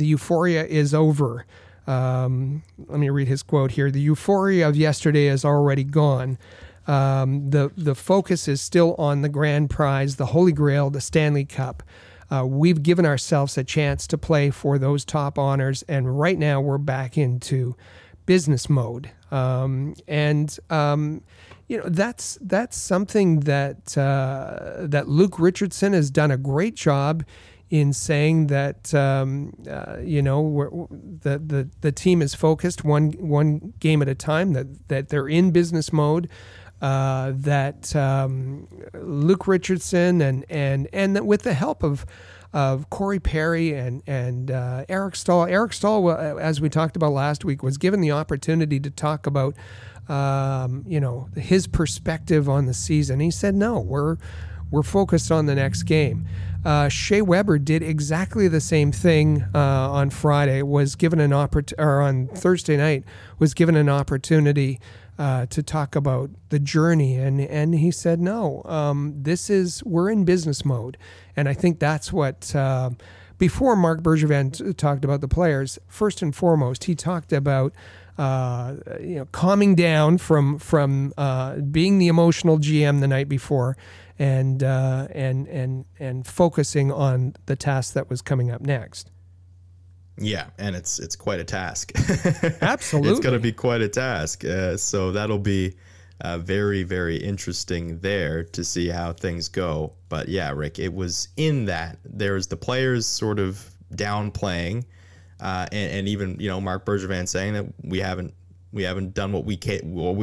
euphoria is over. Let me read his quote here. The euphoria of yesterday is already gone. The focus is still on the grand prize, the Holy Grail, the Stanley Cup. We've given ourselves a chance to play for those top honors, and right now we're back into business mode. That's something that that Luke Richardson has done a great job in saying that the team is focused one game at a time, that they're in business mode, Luke Richardson and that with the help of Corey Perry and Eric Staal. Eric Staal, as we talked about last week, was given the opportunity to talk about his perspective on the season. He said, "No, we're focused on the next game." Shea Weber did exactly the same thing on Friday. Was given an on Thursday night, was given an opportunity to talk about the journey, and he said, "No, we're in business mode," and I think that's what. Before Marc Bergevin talked about the players, first and foremost, he talked about calming down from being the emotional GM the night before. And focusing on the task that was coming up next. Yeah, and it's quite a task. Absolutely, it's going to be quite a task. So that'll be very, very interesting there to see how things go. But yeah, Rick, it was in that there's the players sort of downplaying, and even Marc Bergevin saying that we haven't done what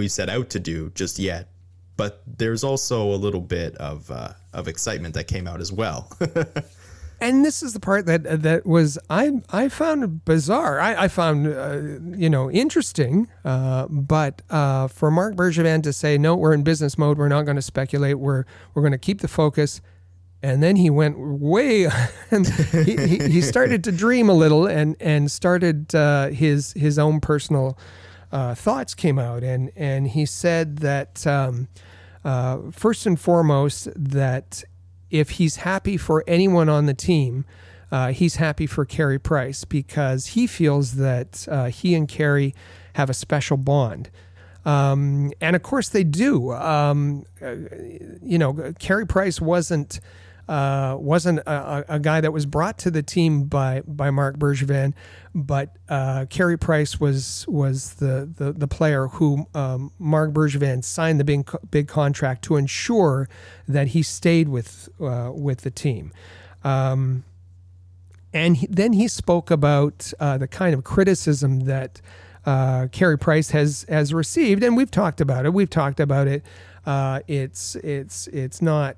we set out to do just yet. But there's also a little bit of excitement that came out as well. And this is the part that was I found bizarre. I found interesting. But for Marc Bergevin to say, "No, we're in business mode. We're not going to speculate. We're going to keep the focus," And then he went way, and he started to dream a little, and started his own personal thoughts came out, and he said that first and foremost, that if he's happy for anyone on the team, he's happy for Carey Price, because he feels that he and Carey have a special bond. And of course they do. You know, Carey Price wasn't a guy that was brought to the team by Marc Bergevin, but Carey Price was the player who Marc Bergevin signed the big contract to ensure that he stayed with the team. And then he spoke about the kind of criticism that Carey Price has received, and we've talked about it. It's not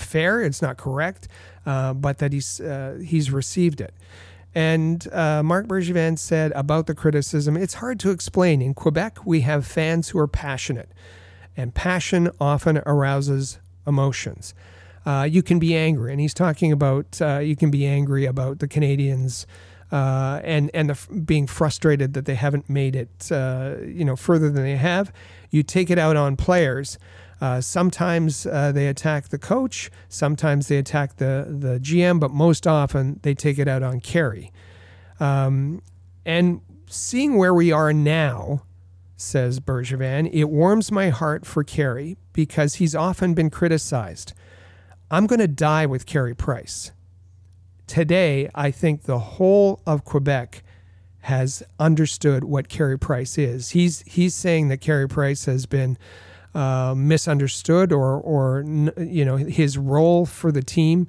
fair. It's not correct. But that he's received it. And Marc Bergevin said about the criticism, "It's hard to explain. In Quebec, we have fans who are passionate, and passion often arouses emotions. You can be angry," and he's talking about you can be angry about the Canadians. Being frustrated that they haven't made it, further than they have. You take it out on players. Sometimes they attack the coach. Sometimes they attack the GM. But most often they take it out on Carey. And seeing where we are now, says Bergevin, it warms my heart for Carey because he's often been criticized. I'm going to die with Carey Price. Today, I think the whole of Quebec has understood what Carey Price is. He's saying that Carey Price has been misunderstood or his role for the team.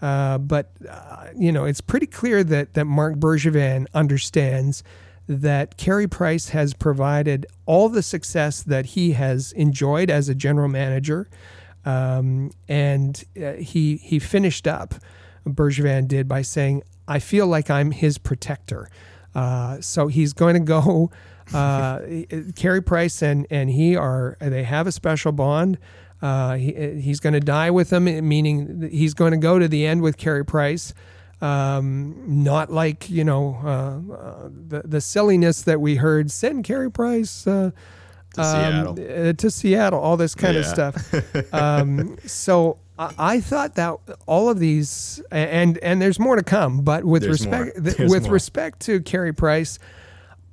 But it's pretty clear that Marc Bergevin understands that Carey Price has provided all the success that he has enjoyed as a general manager. And he finished up. Bergevin did by saying, "I feel like I'm his protector." So he's going to go. Carey Price and he are, they have a special bond. He's going to die with them, meaning he's going to go to the end with Carey Price. Not like the silliness that we heard. Send Carey Price to Seattle. All this kind of stuff. So. I thought that all of these, and there's more to come, but with respect to Carey Price,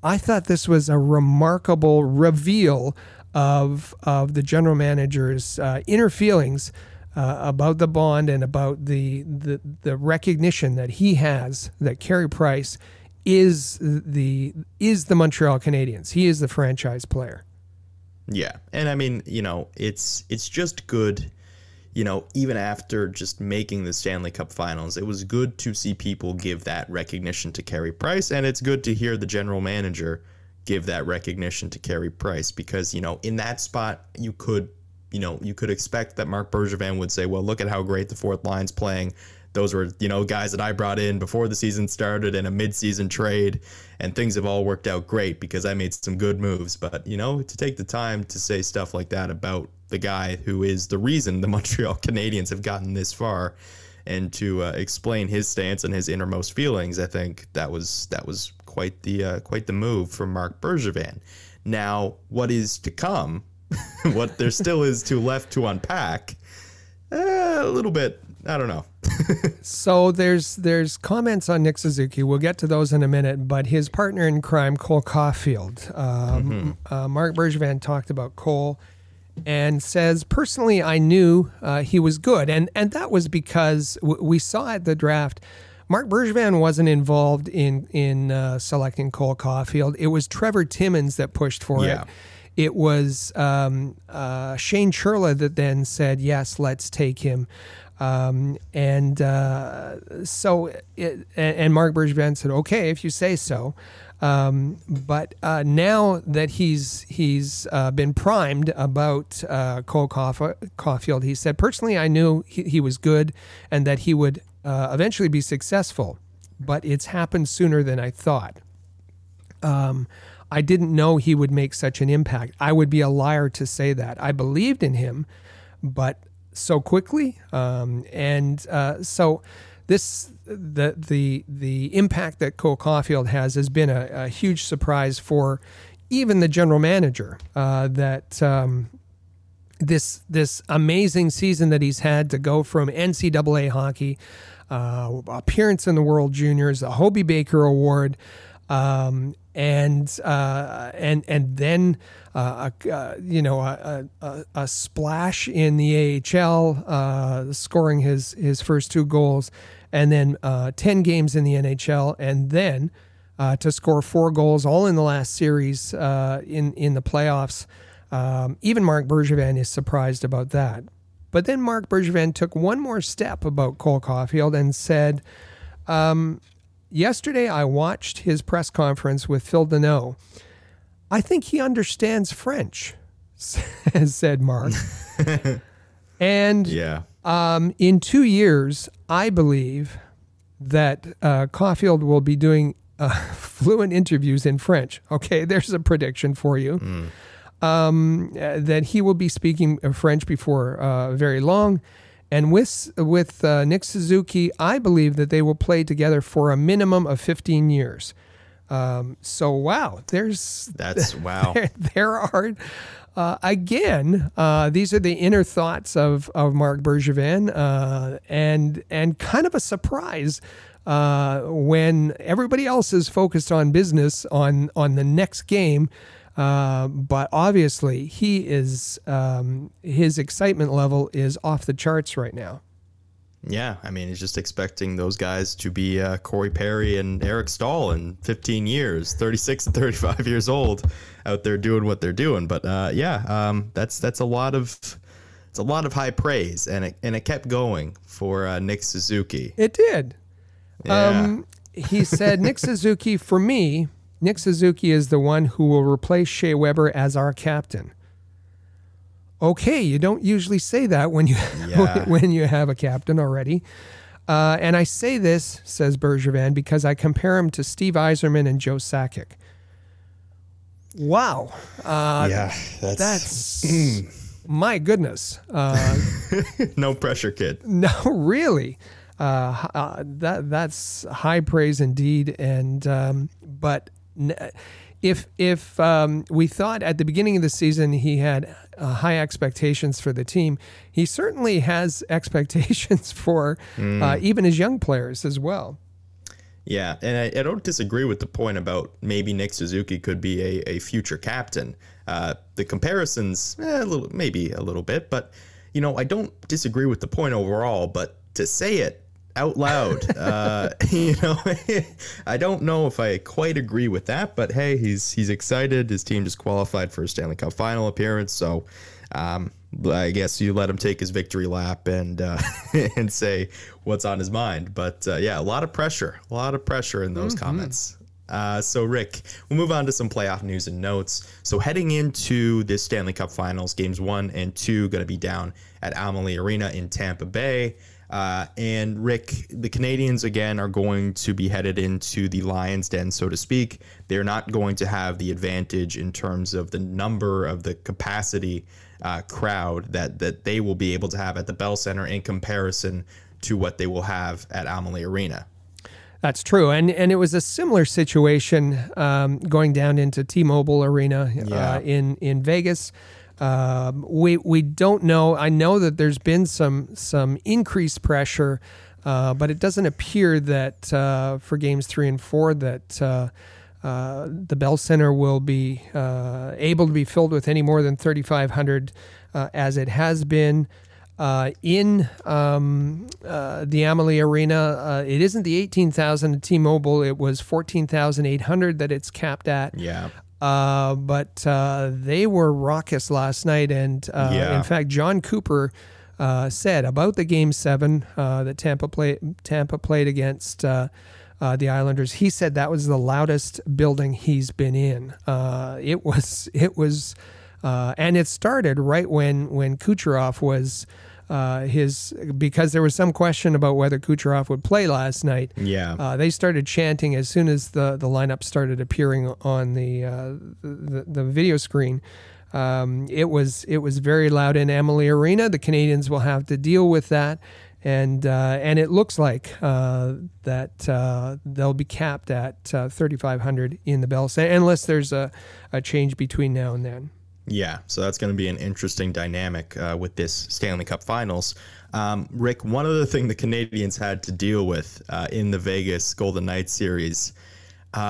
I thought this was a remarkable reveal of the general manager's inner feelings about the bond and about the recognition that he has that Carey Price is the Montreal Canadiens. He is the franchise player. Yeah, and I mean, it's just good. Even after just making the Stanley Cup Finals, it was good to see people give that recognition to Carey Price, and it's good to hear the general manager give that recognition to Carey Price because, in that spot, you could expect that Marc Bergevin would say, well, look at how great the fourth line's playing. Those were, guys that I brought in before the season started in a midseason trade, and things have all worked out great because I made some good moves. But, to take the time to say stuff like that about the guy who is the reason the Montreal Canadiens have gotten this far and to explain his stance and his innermost feelings, I think that was quite the move from Marc Bergevin. Now, what is to come, what there still is to left to unpack, a little bit. I don't know. So there's comments on Nick Suzuki. We'll get to those in a minute. But his partner in crime, Cole Caufield, Marc Bergevin talked about Cole and says, personally, I knew he was good. And that was because we saw at the draft, Marc Bergevin wasn't involved in selecting Cole Caufield. It was Trevor Timmins that pushed for it. It was Shane Churla that then said, yes, let's take him. So Marc Bergevin said, okay, if you say so. But now that he's been primed about Cole Caufield, he said, personally, I knew he was good and that he would eventually be successful, but it's happened sooner than I thought. I didn't know he would make such an impact. I would be a liar to say that. I believed in him, but so quickly. So this the impact that Cole Caufield has been a huge surprise for even the general manager, that this amazing season that he's had, to go from NCAA hockey, appearance in the World Juniors, the Hobey Baker Award, and then a splash in the AHL, scoring his first two goals, and then 10 games in the NHL, and then to score 4 goals all in the last series in the playoffs. Even Marc Bergevin is surprised about that. But then Marc Bergevin took one more step about Cole Caufield and said, yesterday I watched his press conference with Phil Deneau. I think he understands French, said Marc. And yeah. In 2 years, I believe that Caufield will be doing fluent interviews in French. Okay, there's a prediction for you. Mm. That he will be speaking French before very long. And with Nick Suzuki, I believe that they will play together for a minimum of 15 years. There are, again, these are the inner thoughts of Marc Bergevin, and kind of a surprise when everybody else is focused on business, on the next game. But obviously, he is his excitement level is off the charts right now. Yeah, I mean, he's just expecting those guys to be Corey Perry and Eric Staal in 15 years, 36 and 35 years old, out there doing what they're doing. But that's a lot of high praise, and it kept going for Nick Suzuki. It did. Yeah. He said, Nick Suzuki, for me. Nick Suzuki is the one who will replace Shea Weber as our captain. Okay, you don't usually say that when you have a captain already. And I say this, says Bergevin, because I compare him to Steve Yzerman and Joe Sakic. Wow. That's my goodness. No pressure, kid. No, really. That's high praise indeed. And but if we thought at the beginning of the season he had high expectations for the team, he certainly has expectations for even his young players as well. Yeah, and I don't disagree with the point about maybe Nick Suzuki could be a future captain. The comparisons, maybe a little bit, but you know, I don't disagree with the point overall. But to say it out loud, I don't know if I quite agree with that, but hey, he's excited. His team just qualified for a Stanley Cup final appearance, so I guess you let him take his victory lap and say what's on his mind. But yeah, a lot of pressure in those comments. So, Rick, we'll move on to some playoff news and notes. So heading into this Stanley Cup Finals, games 1 and 2 going to be down at Amalie Arena in Tampa Bay. And Rick, the Canadiens again are going to be headed into the lion's den, so to speak. They're not going to have the advantage in terms of the number of the capacity crowd that they will be able to have at the Bell Center in comparison to what they will have at Amalie Arena. That's true, and it was a similar situation going down into T-Mobile Arena in Vegas. We don't know. I know that there's been some increased pressure, but it doesn't appear that for games 3 and 4 that the Bell Center will be able to be filled with any more than 3,500 as it has been. In the Amalie Arena, it isn't the 18,000 at T-Mobile. It was 14,800 that it's capped at. Yeah. But they were raucous last night. And in fact, John Cooper said about the Game 7 that Tampa played against the Islanders. He said that was the loudest building he's been in. It was. And it started right when Kucherov was because there was some question about whether Kucherov would play last night. Yeah, they started chanting as soon as the lineup started appearing on the video screen. It was very loud in Amalie Arena. The Canadiens will have to deal with that, and it looks like that they'll be capped at 3,500 in the Bell Center, unless there's a change between now and then. Yeah, so that's going to be an interesting dynamic with this Stanley Cup Finals. Rick, one other thing the Canadiens had to deal with in the Vegas Golden Knights series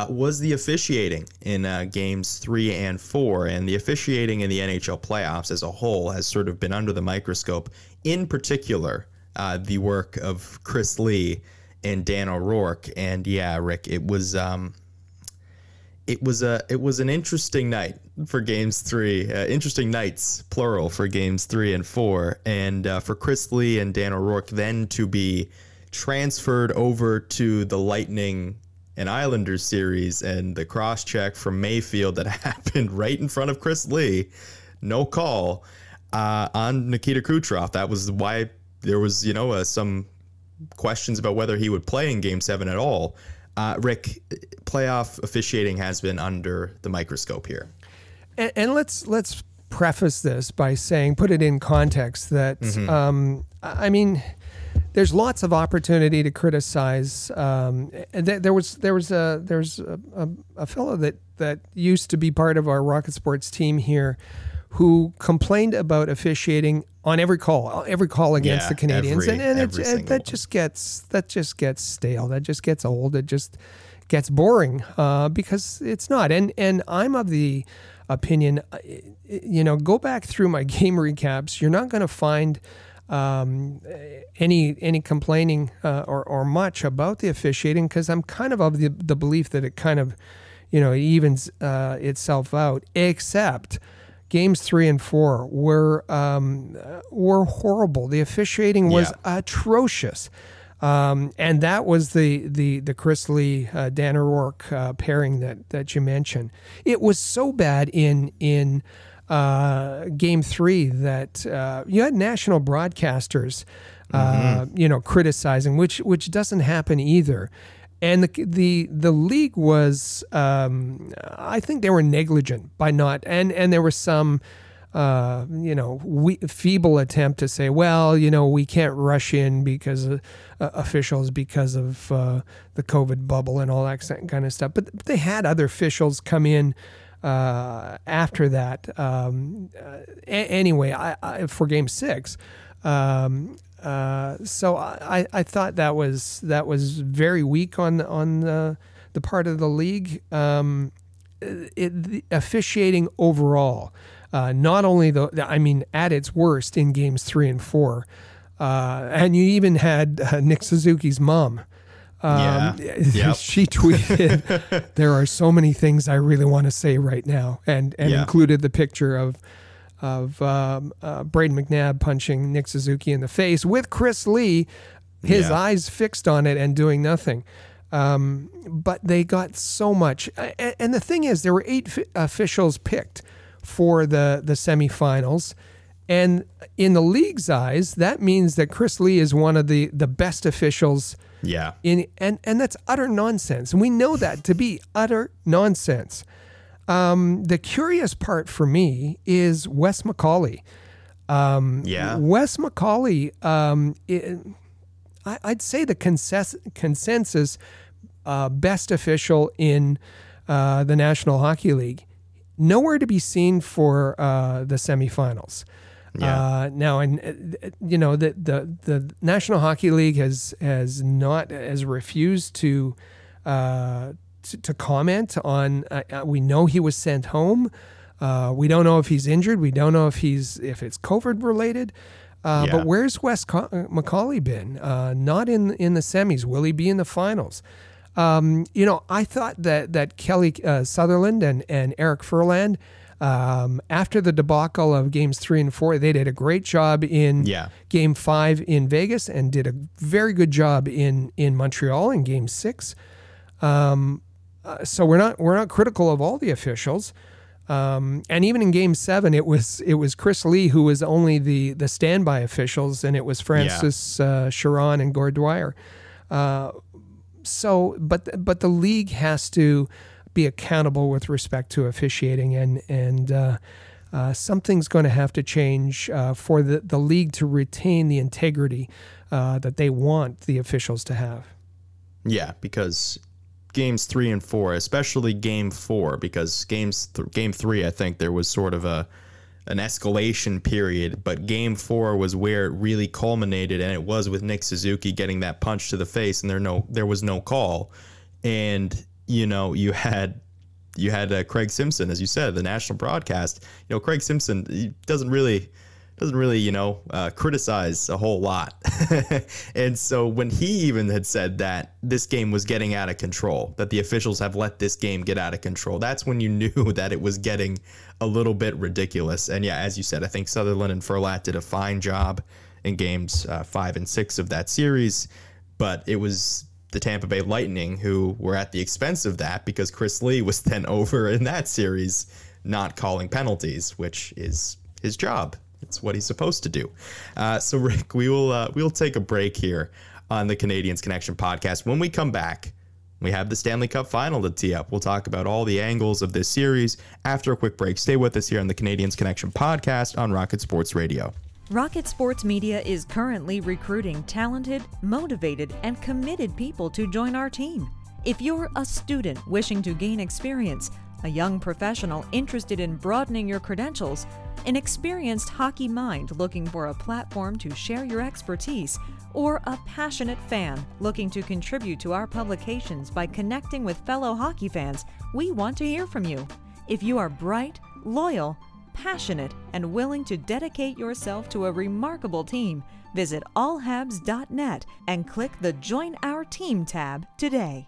was the officiating in games 3 and 4. And the officiating in the NHL playoffs as a whole has sort of been under the microscope, in particular the work of Chris Lee and Dan O'Rourke. And yeah, Rick, It was an interesting night for games 3, interesting nights, plural, for games 3 and 4. And for Chris Lee and Dan O'Rourke then to be transferred over to the Lightning and Islanders series, and the cross check from Mayfield that happened right in front of Chris Lee, no call on Nikita Kucherov. That was why there was, some questions about whether he would play in game 7 at all. Rick, playoff officiating has been under the microscope here. And let's preface this by saying, put it in context, that, there's lots of opportunity to criticize. There was a fellow that used to be part of our Rocket Sports team here who complained about officiating on every call against the Canadiens. That just gets stale. That just gets old. It just gets boring because it's not. And I'm of the opinion, go back through my game recaps. You're not going to find any complaining or much about the officiating, because I'm kind of the belief that it kind of, evens itself out, except games 3 and 4 were horrible. The officiating was atrocious, and that was the Chris Lee Dan O'Rourke pairing that you mentioned. It was so bad in game 3 that you had national broadcasters, criticizing, which doesn't happen either. And the league was, I think they were negligent by not, and there was some, feeble attempt to say, well, we can't rush in because officials, because of the COVID bubble and all that kind of stuff. But they had other officials come in after that. Anyway, I for game 6. So I thought that was very weak on the part of the league. The officiating overall, not only at its worst in games 3 and 4, and you even had Nick Suzuki's mom. She tweeted, "There are so many things I really want to say right now," and included the picture of Brayden McNabb punching Nick Suzuki in the face with Chris Lee, his eyes fixed on it and doing nothing. But they got so much. And the thing is, there were 8 officials picked for the semifinals. And in the league's eyes, that means that Chris Lee is one of the best officials. Yeah. And that's utter nonsense. And we know that to be utter nonsense. The curious part for me is Wes McCauley. Wes McCauley, I'd say the consensus best official in the National Hockey League. Nowhere to be seen for the semifinals. Yeah. Now, the National Hockey League has refused to comment on. We know he was sent home. We don't know if he's injured. We don't know if it's COVID related. But where's Wes McCauley been? Not in the semis. Will he be in the finals? I thought that Kelly Sutherland and Eric Furland, after the debacle of games 3 and 4, they did a great job in game 5 in Vegas, and did a very good job in Montreal in game 6. So we're not critical of all the officials, and even in Game 7, it was Chris Lee who was only the standby officials, and it was Francis Chiron and Gord Dwyer. But the league has to be accountable with respect to officiating, and something's going to have to change for the league to retain the integrity that they want the officials to have. Yeah, because games 3 and 4, especially game 4, because game three, I think there was sort of an escalation period, but game 4 was where it really culminated, and it was with Nick Suzuki getting that punch to the face, and there was no call. And you had Craig Simpson, as you said, the national broadcast. Craig Simpson, he doesn't really criticize a whole lot. And so when he even had said that this game was getting out of control, that the officials have let this game get out of control, that's when you knew that it was getting a little bit ridiculous. And yeah, as you said, I think Sutherland and Furlat did a fine job in games 5 and 6 of that series, but it was the Tampa Bay Lightning who were at the expense of that, because Chris Lee was then over in that series not calling penalties, which is his job. It's what he's supposed to do. So, Rick, we'll take a break here on the Canadiens Connection podcast. When we come back, we have the Stanley Cup final to tee up. We'll talk about all the angles of this series after a quick break. Stay with us here on the Canadiens Connection podcast on Rocket Sports Radio. Rocket Sports Media is currently recruiting talented, motivated, and committed people to join our team. If you're a student wishing to gain experience, a young professional interested in broadening your credentials, an experienced hockey mind looking for a platform to share your expertise, or a passionate fan looking to contribute to our publications by connecting with fellow hockey fans, we want to hear from you. If you are bright, loyal, passionate, and willing to dedicate yourself to a remarkable team, visit allhabs.net and click the Join Our Team tab today.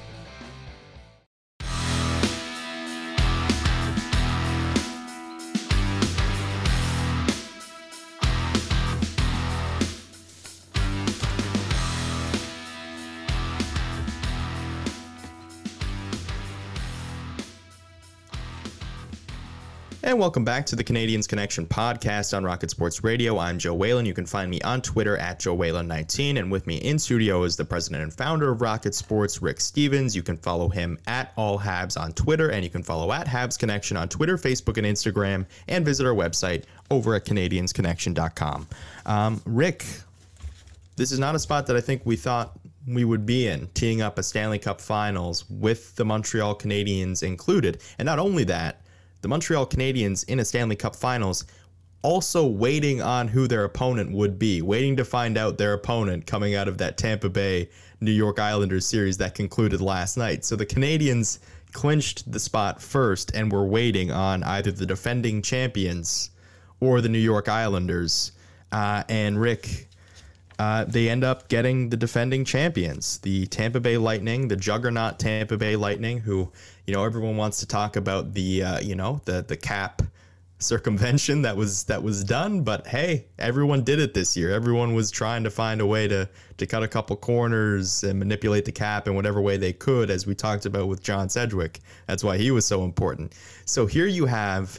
And welcome back to the Canadiens Connection podcast on Rocket Sports Radio. I'm Joe Whalen. You can find me on Twitter at JoeWhalen19. And with me in studio is the president and founder of Rocket Sports, Rick Stevens. You can follow him at AllHabs on Twitter. And you can follow at Habs Connection on Twitter, Facebook, and Instagram. And visit our website over at CanadiensConnection.com. Rick, this is not a spot that I think we thought we would be in, teeing up a Stanley Cup Finals with the Montreal Canadiens included. And not only that, the Montreal Canadiens in a Stanley Cup Finals, also waiting on who their opponent would be, waiting to find out their opponent coming out of that Tampa Bay New York Islanders series that concluded last night. So the Canadiens clinched the spot first and were waiting on either the defending champions or the New York Islanders. And Rick, they end up getting the defending champions, the Tampa Bay Lightning, the juggernaut Tampa Bay Lightning, who, everyone wants to talk about the cap circumvention that was done. But hey, everyone did it this year. Everyone was trying to find a way to cut a couple corners and manipulate the cap in whatever way they could, as we talked about with John Sedgwick. That's why he was so important. So here you have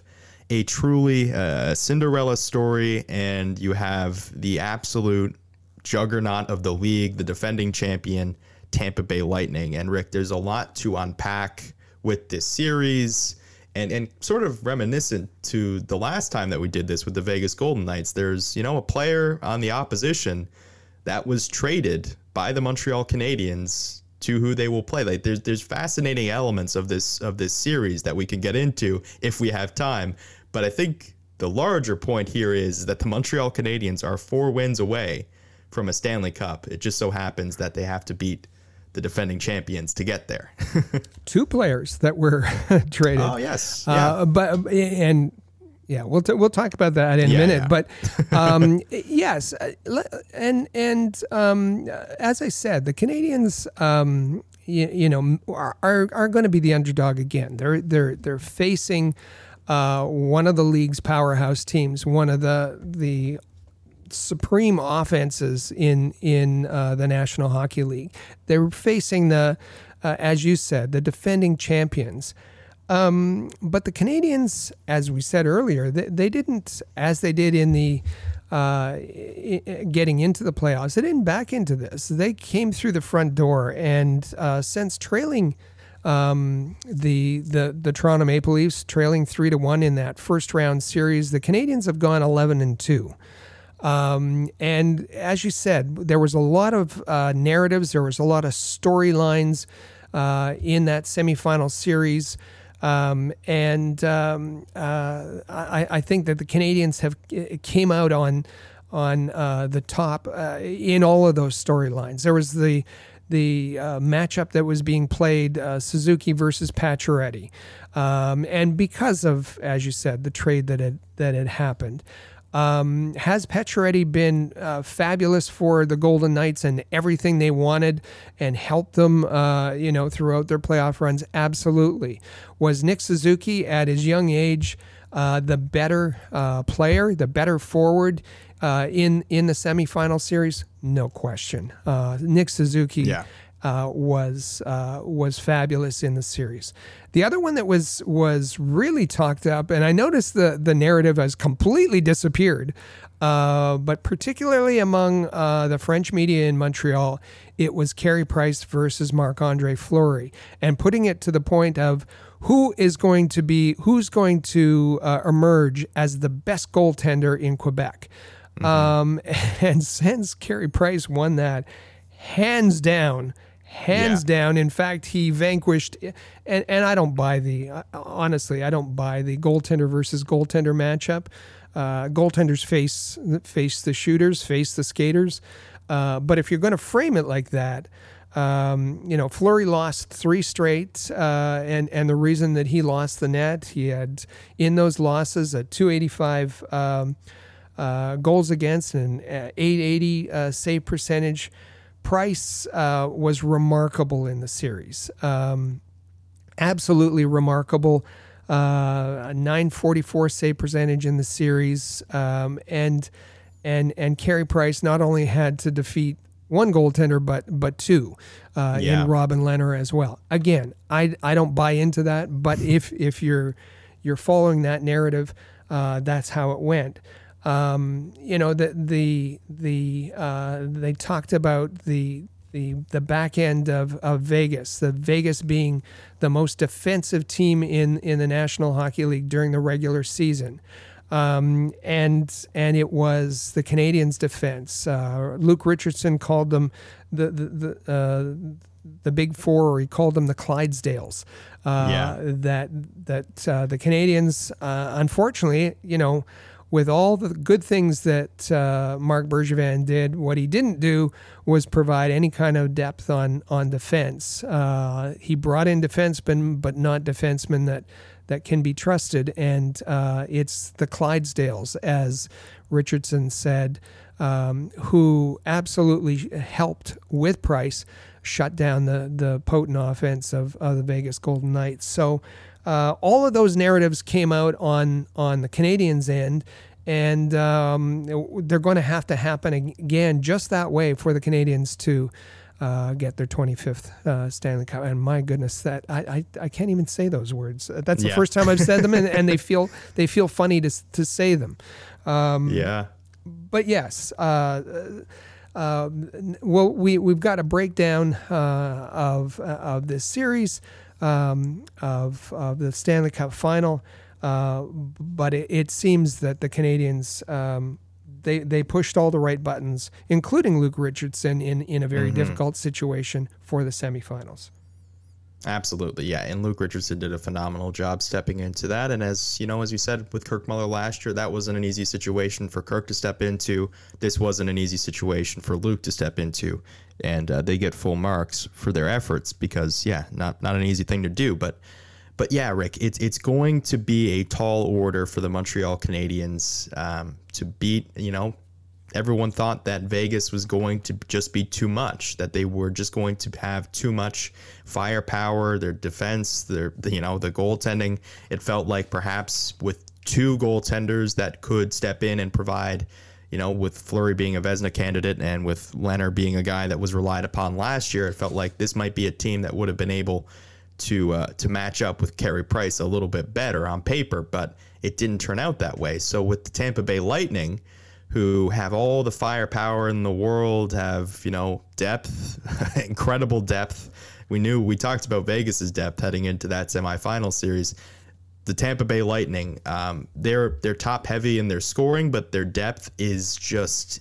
a truly Cinderella story, and you have the absolute juggernaut of the league, the defending champion, Tampa Bay Lightning. And Rick, there's a lot to unpack with this series, and sort of reminiscent to the last time that we did this with the Vegas Golden Knights. There's, a player on the opposition that was traded by the Montreal Canadiens to who they will play. Like there's fascinating elements of this series that we can get into if we have time. But I think the larger point here is that the Montreal Canadiens are 4 wins away from a Stanley Cup. It just so happens that they have to beat the defending champions to get there. 2 players that were traded. Oh yes, yeah. We'll talk about that in a minute. Yeah. But yes, and as I said, the Canadiens, are going to be the underdog again. They're facing one of the league's powerhouse teams, one of the supreme offenses in the National Hockey League. They were facing as you said, the defending champions. But the Canadiens, as we said earlier, they didn't, as they did in the getting into the playoffs, they didn't back into this. They came through the front door, and since trailing the Toronto Maple Leafs, trailing 3-1 in that first round series, the Canadiens have gone 11-2. And as you said, there was a lot of narratives, there was a lot of storylines in that semifinal series. I think that the Canadiens have came out on the top in all of those storylines. There was the matchup that was being played, Suzuki versus Pacioretty. And because of, as you said, the trade that had happened. Has Pacioretty been fabulous for the Golden Knights and everything they wanted and helped them, throughout their playoff runs? Absolutely. Was Nick Suzuki at his young age the better player, the better forward in the semifinal series? No question. Nick Suzuki was fabulous in the series. The other one that was really talked up, and I noticed the narrative has completely disappeared, but particularly among the French media in Montreal, it was Carey Price versus Marc-Andre Fleury, and putting it to the point of who's going to emerge as the best goaltender in Quebec. Mm-hmm. And since Carey Price won that, hands down. In fact, he vanquished, and I don't buy the goaltender versus goaltender matchup. Goaltenders face the shooters, face the skaters. But if you're going to frame it like that, Fleury lost 3 straight, and the reason that he lost the net, he had in those losses a .285 goals against and an .880 save percentage. Price was remarkable in the series. Absolutely remarkable. A .944 save percentage in the series. And Carey Price not only had to defeat one goaltender, but 2 in Robin Lehner as well. Again, I don't buy into that, but if you're following that narrative, that's how it went. They talked about the back end of Vegas, the Vegas being the most defensive team in the National Hockey League during the regular season. And it was the Canadiens' defense. Luke Richardson called them the Big Four, or he called them the Clydesdales. That the Canadiens, unfortunately, with all the good things that Marc Bergevin did, what he didn't do was provide any kind of depth on defense. He brought in defensemen, but not defensemen that can be trusted. And it's the Clydesdales, as Richardson said, who absolutely helped with Price shut down the potent offense of the Vegas Golden Knights. So, all of those narratives came out on the Canadiens' end, and they're going to happen again just that way for the Canadiens to get their 25th Stanley Cup. And my goodness, that I can't even say those words. That's the first time I've said them, and they feel funny to say them. But yes. Well, we've got a breakdown of this series. Of the Stanley Cup final, but it seems that the Canadiens they pushed all the right buttons, including Luke Richardson in a very difficult situation for the semifinals. Absolutely, yeah. And Luke Richardson did a phenomenal job stepping into that. And as you know, as you said, with Kirk Muller last year, that wasn't an easy situation for Kirk to step into. This wasn't an easy situation for Luke to step into. And they get full marks for their efforts because, yeah, not an easy thing to do. But yeah, Rick, it's going to be a tall order for the Montreal Canadiens to beat, you know, everyone thought that Vegas was going to just be too much, that they were just going to have too much firepower, their defense, their, you know, the goaltending. It felt like perhaps with two goaltenders that could step in and provide, you know, with Fleury being a Vezina candidate and with Leonard being a guy that was relied upon last year, it felt like this might be a team that would have been able to match up with Carey Price a little bit better on paper, but it didn't turn out that way. So with the Tampa Bay Lightning, who have all the firepower in the world, have, you know, depth, incredible depth. We talked about Vegas's depth heading into that semifinal series. The Tampa Bay Lightning, they're top heavy in their scoring, but their depth is just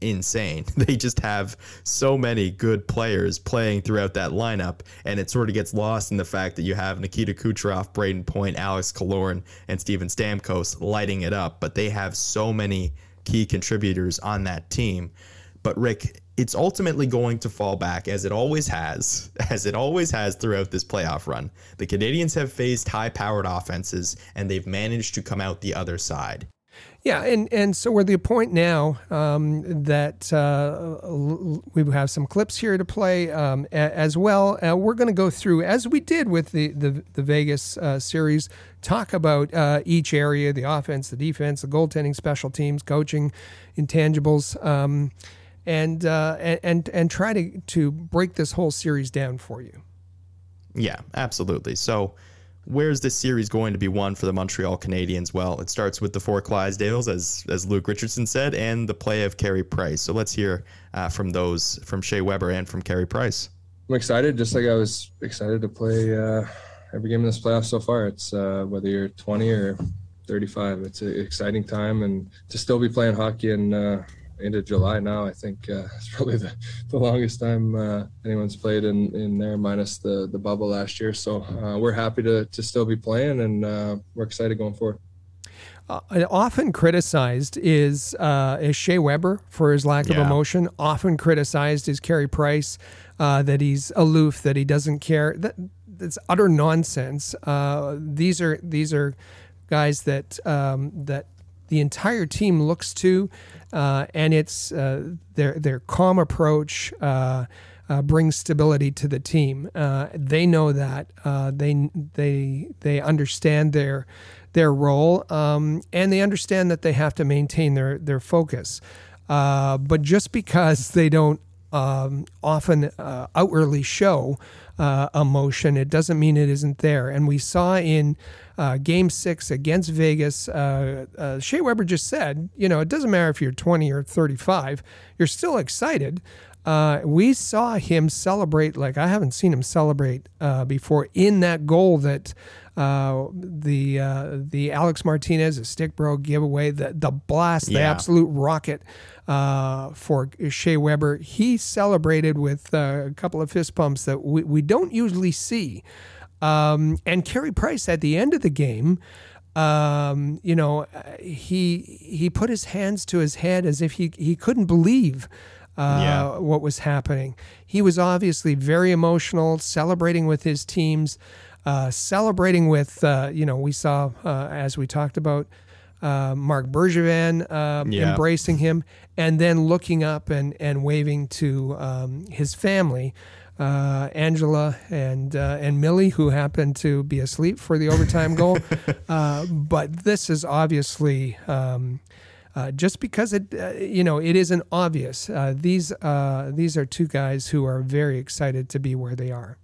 insane. They just have so many good players playing throughout that lineup, and it sort of gets lost in the fact that you have Nikita Kucherov, Brayden Point, Alex Killorn, and Steven Stamkos lighting it up, but they have so many key contributors on that team. But Rick, it's ultimately going to fall back, as it always has throughout this playoff run. The Canadiens have faced high-powered offenses, and they've managed to come out the other side. Yeah, and so we're at the point now that we have some clips here to play as well. We're going to go through, as we did with the Vegas series, talk about each area, the offense, the defense, the goaltending, special teams, coaching, intangibles, and try to break this whole series down for you. Yeah, absolutely. So where's this series going to be won for the Montreal Canadiens? Well, it starts with the four Clydesdales, as Luke Richardson said, and the play of Carey Price. So let's hear from Shea Weber and from Carey Price. I'm excited, just like I was excited to play every game in this playoff so far. It's whether you're 20 or 35, it's an exciting time, and to still be playing hockey in into July now, I think it's probably the longest time anyone's played in there, minus the bubble last year. So we're happy to still be playing, and we're excited going forward. Often criticized is Shea Weber for his lack of emotion. Often criticized is Carey Price, that he's aloof, that he doesn't care. That's utter nonsense. These are guys that the entire team looks to, and it's their calm approach brings stability to the team. They know that they understand their role, and they understand that they have to maintain their focus. But just because they don't often outwardly show emotion, it doesn't mean it isn't there. And we saw in Game 6 against Vegas, Shea Weber just said, you know, it doesn't matter if you're 20 or 35, you're still excited. We saw him celebrate like I haven't seen him celebrate before in that goal that the Alex Martinez, a stick bro giveaway, the blast, the absolute rocket for Shea Weber. He celebrated with a couple of fist pumps that we don't usually see. And Carey Price at the end of the game, you know, he put his hands to his head as if he couldn't believe what was happening. He was obviously very emotional, celebrating with his teams, celebrating with, you know, we saw, as we talked about, Marc Bergevin embracing him, and then looking up and waving to his family, Angela and Millie, who happened to be asleep for the overtime goal. But this is obviously... just because it, you know, it isn't obvious. These are two guys who are very excited to be where they are.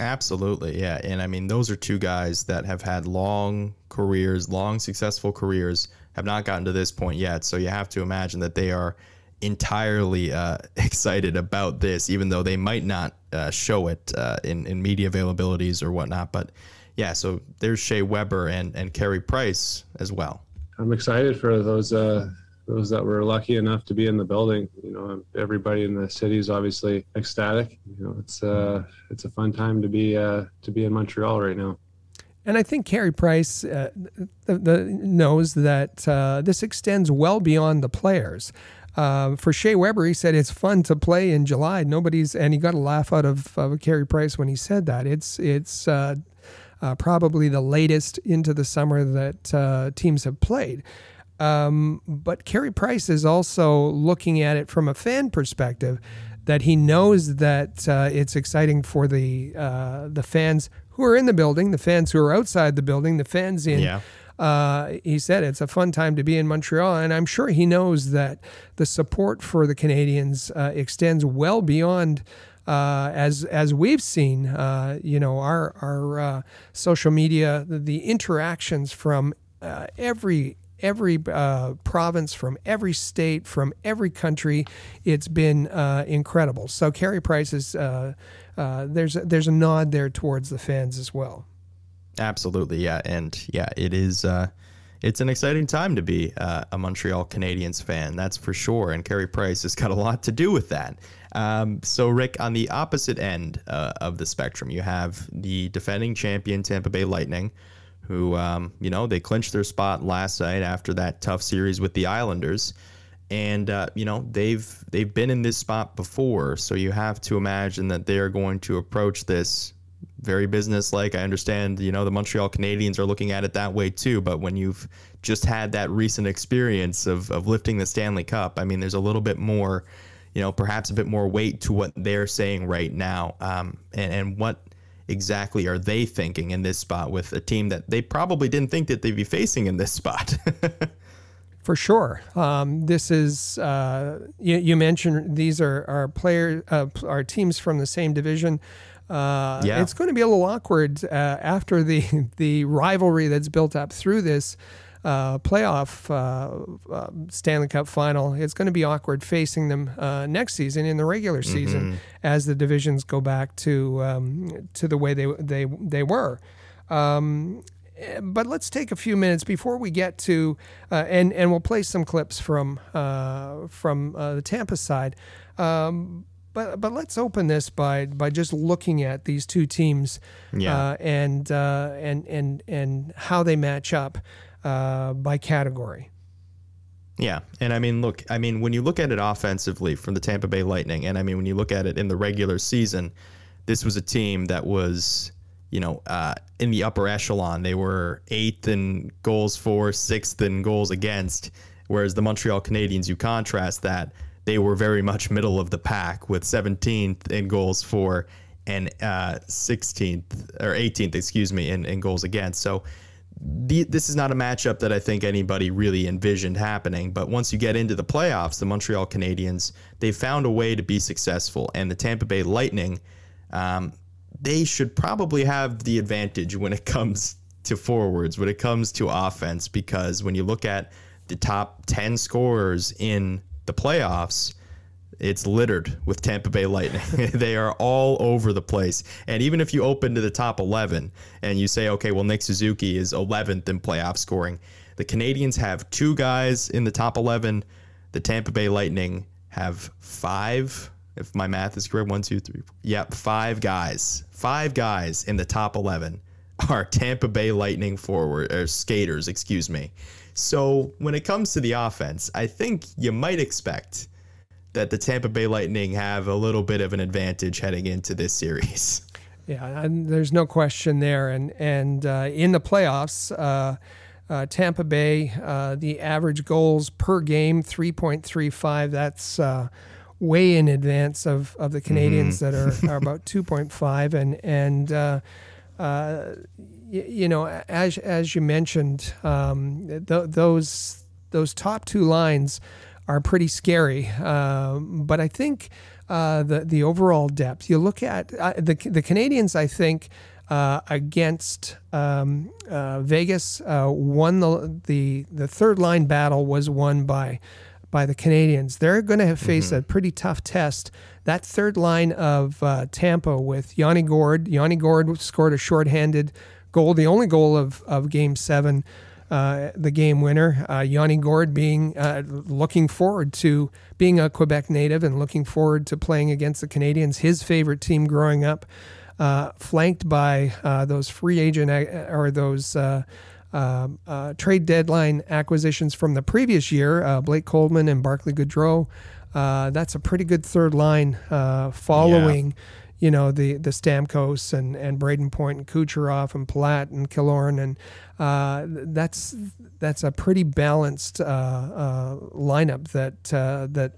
Absolutely, yeah. And I mean, those are two guys that have had long careers, long successful careers, have not gotten to this point yet. So you have to imagine that they are entirely excited about this, even though they might not show it in media availabilities or whatnot. But yeah, so there's Shea Weber and Carey Price as well. I'm excited for those that were lucky enough to be in the building. You know, everybody in the city is obviously ecstatic. You know, it's a fun time to be in Montreal right now. And I think Carey Price knows that this extends well beyond the players. For Shea Weber, he said it's fun to play in July. And he got a laugh out of Carey Price when he said that. It's probably the latest into the summer that teams have played. But Carey Price is also looking at it from a fan perspective, that he knows that it's exciting for the fans who are in the building, the fans who are outside the building, the fans in. Yeah. He said it's a fun time to be in Montreal, and I'm sure he knows that the support for the Canadiens extends well beyond as we've seen. You know, our social media, the interactions from every province, from every state, from every country. It's been incredible. So Carey Price is. There's a nod there towards the fans as well. Absolutely, yeah. And yeah, it is it's an exciting time to be a Montreal Canadiens fan, that's for sure. And Carey Price has got a lot to do with that. So Rick, on the opposite end of the spectrum, you have the defending champion Tampa Bay Lightning, who they clinched their spot last night after that tough series with the Islanders. And, they've been in this spot before, so you have to imagine that they are going to approach this very businesslike. I understand, the Montreal Canadiens are looking at it that way too, but when you've just had that recent experience of lifting the Stanley Cup, I mean, there's a little bit more, perhaps a bit more weight to what they're saying right now. And what exactly are they thinking in this spot with a team that they probably didn't think that they'd be facing in this spot? For sure. This is, you mentioned these are our teams from the same division. Yeah. It's going to be a little awkward after the rivalry that's built up through this playoff Stanley Cup final. It's going to be awkward facing them next season in the regular season, mm-hmm. as the divisions go back to the way they were. But let's take a few minutes before we get to, and we'll play some clips from the Tampa side. But let's open this by just looking at these two teams, and how they match up by category. Yeah, and I mean, when you look at it offensively from the Tampa Bay Lightning, and I mean, when you look at it in the regular season, this was a team that was. In the upper echelon, they were 8th in goals for, 6th in goals against, whereas the Montreal Canadiens, you contrast that, they were very much middle of the pack with 17th in goals for and 18th, in goals against. So this is not a matchup that I think anybody really envisioned happening. But once you get into the playoffs, the Montreal Canadiens, they found a way to be successful. And the Tampa Bay Lightning, they should probably have the advantage when it comes to forwards, when it comes to offense, because when you look at the top 10 scorers in the playoffs, it's littered with Tampa Bay Lightning. They are all over the place. And even if you open to the top 11 and you say, okay, well, Nick Suzuki is 11th in playoff scoring, the Canadiens have 2 guys in the top 11. The Tampa Bay Lightning have 5. If my math is correct, 1, 2, 3, 4. Yep, 5 guys. 5 guys in the top 11 are Tampa Bay Lightning skaters. So when it comes to the offense, I think you might expect that the Tampa Bay Lightning have a little bit of an advantage heading into this series. Yeah, and there's no question there. And in the playoffs, Tampa Bay, the average goals per game, 3.35. That's way in advance of the Canadiens that are about 2.5. As you mentioned, those top 2 lines are pretty scary. But I think the overall depth, you look at the Canadiens, I think, against Vegas, won the third line battle was won by the Canadiens. They're going to have faced a pretty tough test. That third line of Tampa with Yanni Gourde. Yanni Gourde scored a shorthanded goal, the only goal of Game 7 the game winner. Yanni Gourde being looking forward to being a Quebec native and looking forward to playing against the Canadiens, his favorite team growing up, flanked by those free agent or those trade deadline acquisitions from the previous year, Blake Coleman and Barclay Goodrow. That's a pretty good third line following, you know, the Stamkos and Brayden Point and Kucherov and Palat and Killorn. And that's a pretty balanced lineup that that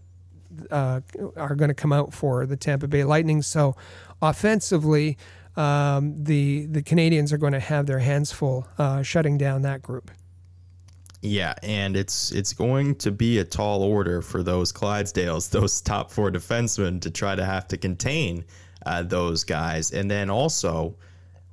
are going to come out for the Tampa Bay Lightning. So offensively, the Canadiens are going to have their hands full shutting down that group. Yeah, and it's going to be a tall order for those Clydesdales, those top four defensemen, to try to have to contain those guys. And then also,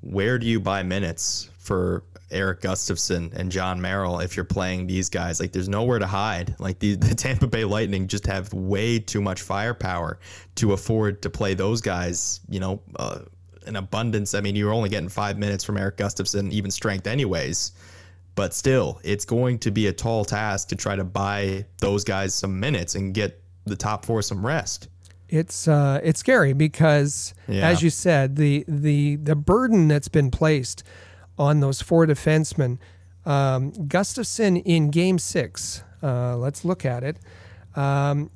where do you buy minutes for Eric Gustafson and Jon Merrill if you're playing these guys? Like, there's nowhere to hide. Like, the Tampa Bay Lightning just have way too much firepower to afford to play those guys, you know, in abundance. I mean, you're only getting 5 minutes from Eric Gustafson, even strength anyways. But still, it's going to be a tall task to try to buy those guys some minutes and get the top four some rest. It's scary because, as you said, the burden that's been placed on those four defensemen. Gustafson in Game 6, let's look at it.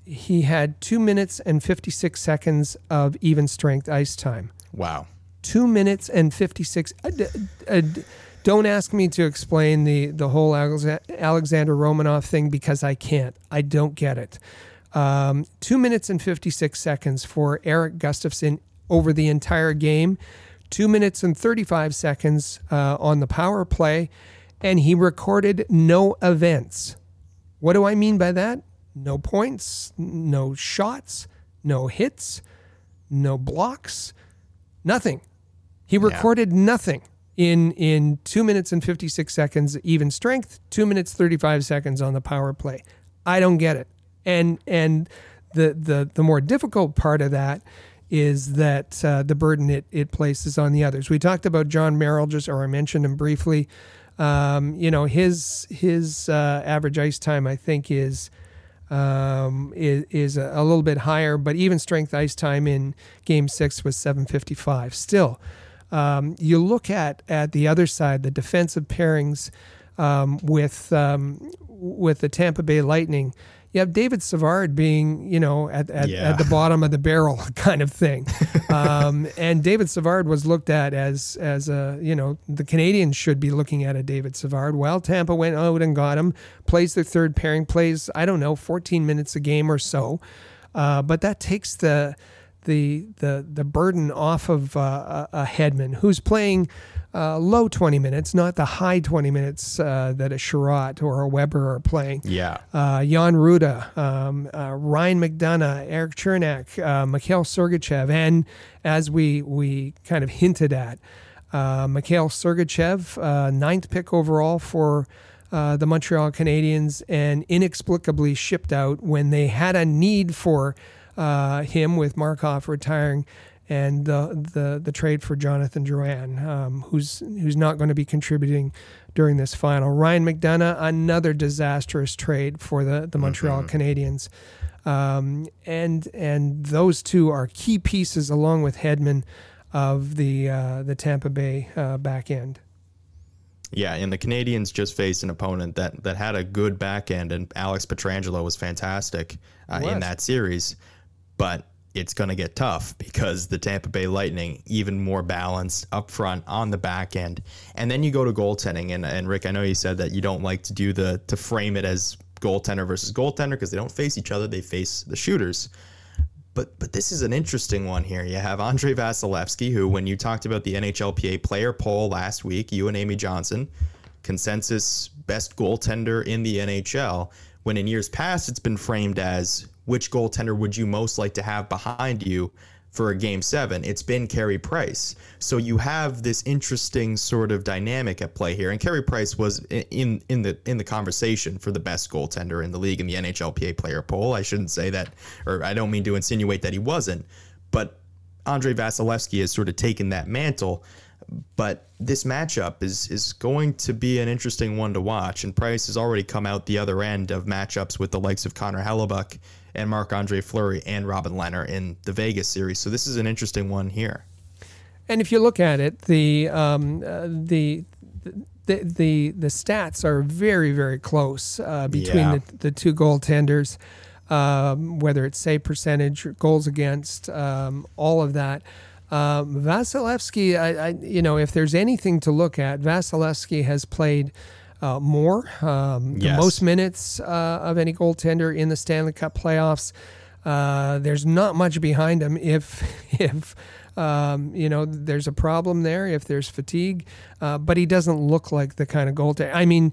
He had 2 minutes and 56 seconds of even strength ice time. Wow. 2 minutes and 56... Don't ask me to explain the whole Alexander Romanov thing because I can't. I don't get it. 2 minutes and 56 seconds for Eric Gustafson over the entire game. 2 minutes and 35 seconds on the power play. And he recorded no events. What do I mean by that? No points, no shots, no hits, no blocks, nothing. He recorded nothing. In 2 minutes and 56 seconds even strength, 2 minutes 35 seconds on the power play. I don't get it. And the more difficult part of that is that the burden it places on the others. We talked about Jon Merrill I mentioned him briefly. You know, his average ice time I think is a little bit higher, but even strength ice time in Game 6 was 7:55. Still, you look at the other side, the defensive pairings with the Tampa Bay Lightning. You have David Savard being, you know, at the bottom of the barrel kind of thing. And David Savard was looked at as a, you know, the Canadians should be looking at a David Savard. Well, Tampa went out and got him, plays their third pairing, plays, I don't know, 14 minutes a game or so. But that takes the burden off of a Hedman who's playing low 20 minutes, not the high 20 minutes that a Sherratt or a Weber are playing. Yeah. Jan Ruda, Ryan McDonagh, Eric Chernak, Mikhail Sergachev, and as we kind of hinted at, Mikhail Sergachev, ninth pick overall for the Montreal Canadiens, and inexplicably shipped out when they had a need for him with Markov retiring and the trade for Jonathan Drouin, who's not going to be contributing during this final. Ryan McDonagh, another disastrous trade for the Montreal Canadiens. And those two are key pieces, along with Hedman, of the Tampa Bay back end. Yeah, and the Canadiens just faced an opponent that had a good back end, and Alex Pietrangelo was fantastic in that series. But it's going to get tough because the Tampa Bay Lightning, even more balanced up front on the back end. And then you go to goaltending. And Rick, I know you said that you don't like to do to frame it as goaltender versus goaltender because they don't face each other. They face the shooters. But this is an interesting one here. You have Andre Vasilevsky, who, when you talked about the NHLPA player poll last week, you and Amy Johnson, consensus best goaltender in the NHL, when in years past it's been framed as which goaltender would you most like to have behind you for a Game 7. It's been Carey Price. So you have this interesting sort of dynamic at play here. And Carey Price was in the conversation for the best goaltender in the league in the NHLPA player poll. I shouldn't say that, or I don't mean to insinuate that he wasn't, but Andre Vasilevsky has sort of taken that mantle. But this matchup is going to be an interesting one to watch. And Price has already come out the other end of matchups with the likes of Connor Hellebuyck and Marc-Andre Fleury and Robin Lehner in the Vegas series. So this is an interesting one here. And if you look at it, the stats are very, very close between the two goaltenders, whether it's save percentage, goals against, all of that. Vasilevsky, if there's anything to look at, Vasilevsky has played more, the most minutes of any goaltender in the Stanley Cup playoffs. There's not much behind him if there's a problem there, if there's fatigue, but he doesn't look like the kind of goaltender. I mean,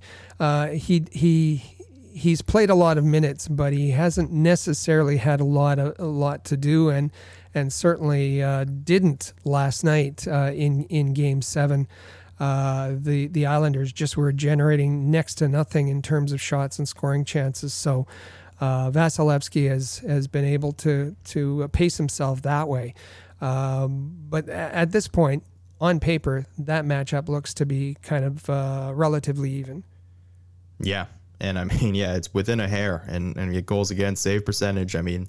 he's played a lot of minutes, but he hasn't necessarily had a lot to do, and certainly didn't last night in Game 7. The Islanders just were generating next to nothing in terms of shots and scoring chances. So Vasilevsky has been able to pace himself that way. But at this point, on paper, that matchup looks to be kind of relatively even. Yeah, and I mean, it's within a hair. And your goals against, save percentage, I mean,